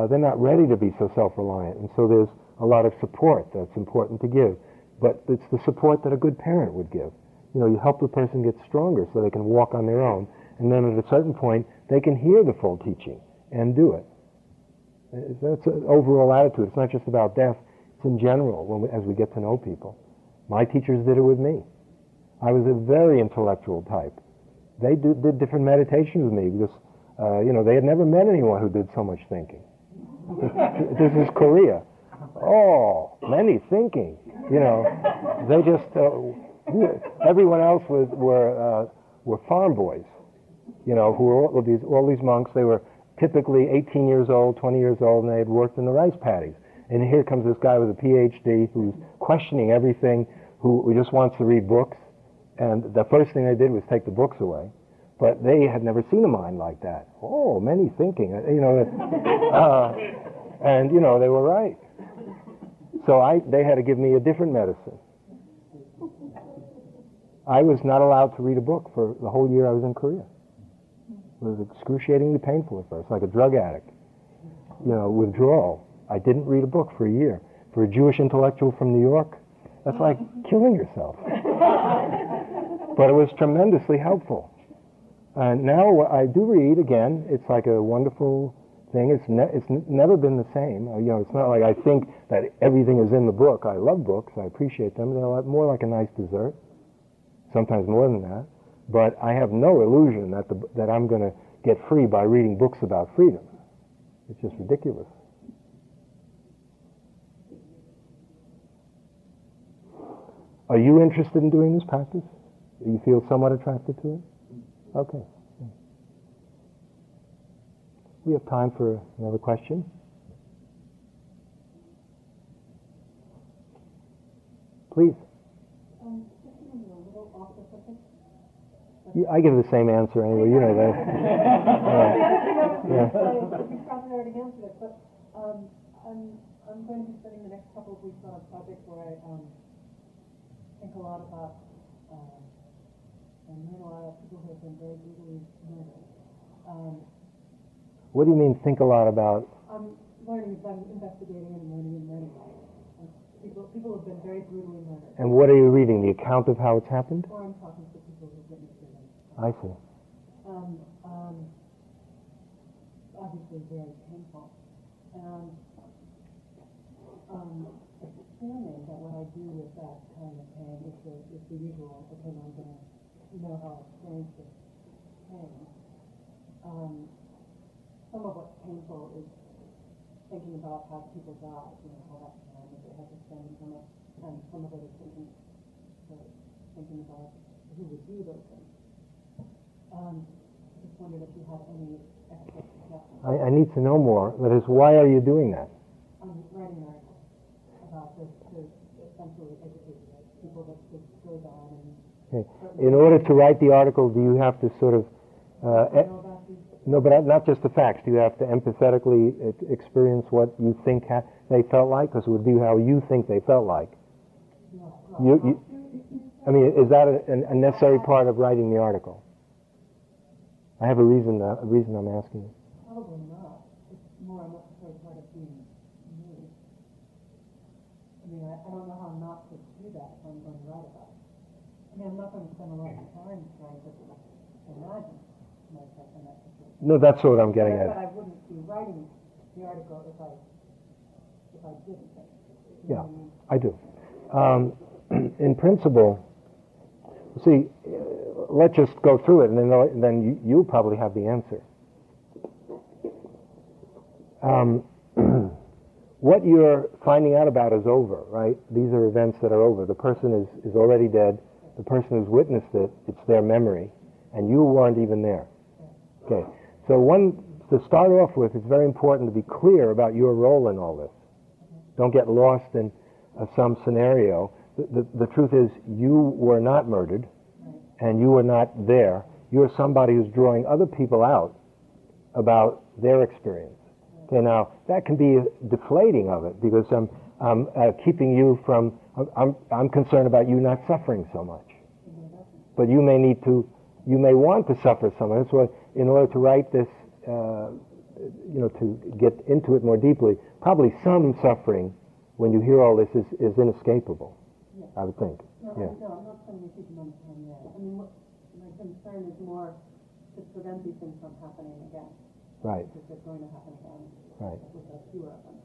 they're not ready to be so self-reliant. And so there's a lot of support that's important to give. But it's the support that a good parent would give. You help the person get stronger so they can walk on their own. And then at a certain point, they can hear the full teaching and do it. That's an overall attitude. It's not just about death. It's in general, as we get to know people. My teachers did it with me. I was a very intellectual type. They did different meditations with me because they had never met anyone who did so much thinking. This is Korea. Oh, many thinking. They just everyone else were farm boys. Who were all these monks. They were typically 18 years old, 20 years old, and they had worked in the rice paddies. And here comes this guy with a PhD who's questioning everything, who just wants to read books. And the first thing they did was take the books away. But they had never seen a mind like that. Oh, many thinking, and they were right. So they had to give me a different medicine. I was not allowed to read a book for the whole year I was in Korea. It was excruciatingly painful at first, like a drug addict. Withdrawal. I didn't read a book for a year. For a Jewish intellectual from New York, that's like killing yourself. But it was tremendously helpful. And now I do read again. It's like a wonderful thing. It's never been the same. It's not like I think that everything is in the book. I love books. I appreciate them. They're more like a nice dessert, sometimes more than that. But I have no illusion that I'm going to get free by reading books about freedom. It's just ridiculous. Are you interested in doing this practice? Do you feel somewhat attracted to it? Okay. We have time for another question. Please. I give the same answer anyway, that. You probably already answered it, but I'm going to be spending the next couple of weeks on a project where I think a lot about and meet a lot of people who have been very deeply committed. What do you mean, think a lot about? I'm learning, I'm investigating and learning and learning. People have been very brutally murdered. And what are you reading, the account of how it's happened? Or I'm talking to people who've witnessed it. I see. Obviously very painful. And understanding that what I do with that kind of pain is the usual, because I'm going to know how I experience this pain. Some of what's painful is thinking about how people died, how that time that they had to spend, and some of it is thinking about who would do those things. I just wondered if you had any I need to know more. That is, why are you doing that? I'm writing an article about this to essentially educate people that this goes on. Okay. In order to write the article, do you have to sort of... No, but not just the facts. Do you have to empathetically experience what you think they felt like? Because it would be how you think they felt like. I mean, is that a necessary part of writing the article? I have a reason I'm asking you. Probably not. It's more a necessary part of being me. I mean, I don't know how not to do that if I'm going to write about it. I mean, I'm not going to spend a lot of time trying to imagine myself in that situation. No, that's what I'm getting at. But I wouldn't be writing the article if I didn't. Yeah, I do. In principle, see, let's just go through it, and then you'll probably have the answer. What you're finding out about is over, right? These are events that are over. The person is already dead. The person who's witnessed it, it's their memory, and you weren't even there. Okay. So to start off with, it's very important to be clear about your role in all this. Don't get lost in some scenario. The truth is, you were not murdered, and you were not there. You're somebody who's drawing other people out about their experience. Okay, now, that can be deflating of it, because I'm keeping you from... I'm concerned about you not suffering so much. But you may need to... You may want to suffer so much. That's why, in order to write this, to get into it more deeply, probably some suffering, when you hear all this, is inescapable. I would think. No, I'm not saying we keep them on the time yet. I mean, my concern is more to prevent these things from happening again. Right. Because they're going to happen again. Right. With a fewer of them.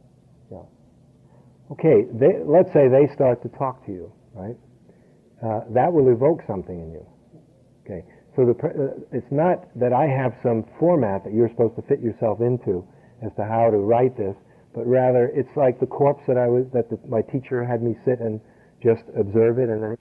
Yeah. Okay, let's say they start to talk to you, right? That will evoke something in you. Okay, so it's not that I have some format that you're supposed to fit yourself into as to how to write this, but rather it's like the corpse that my teacher had me sit and just observe it, and then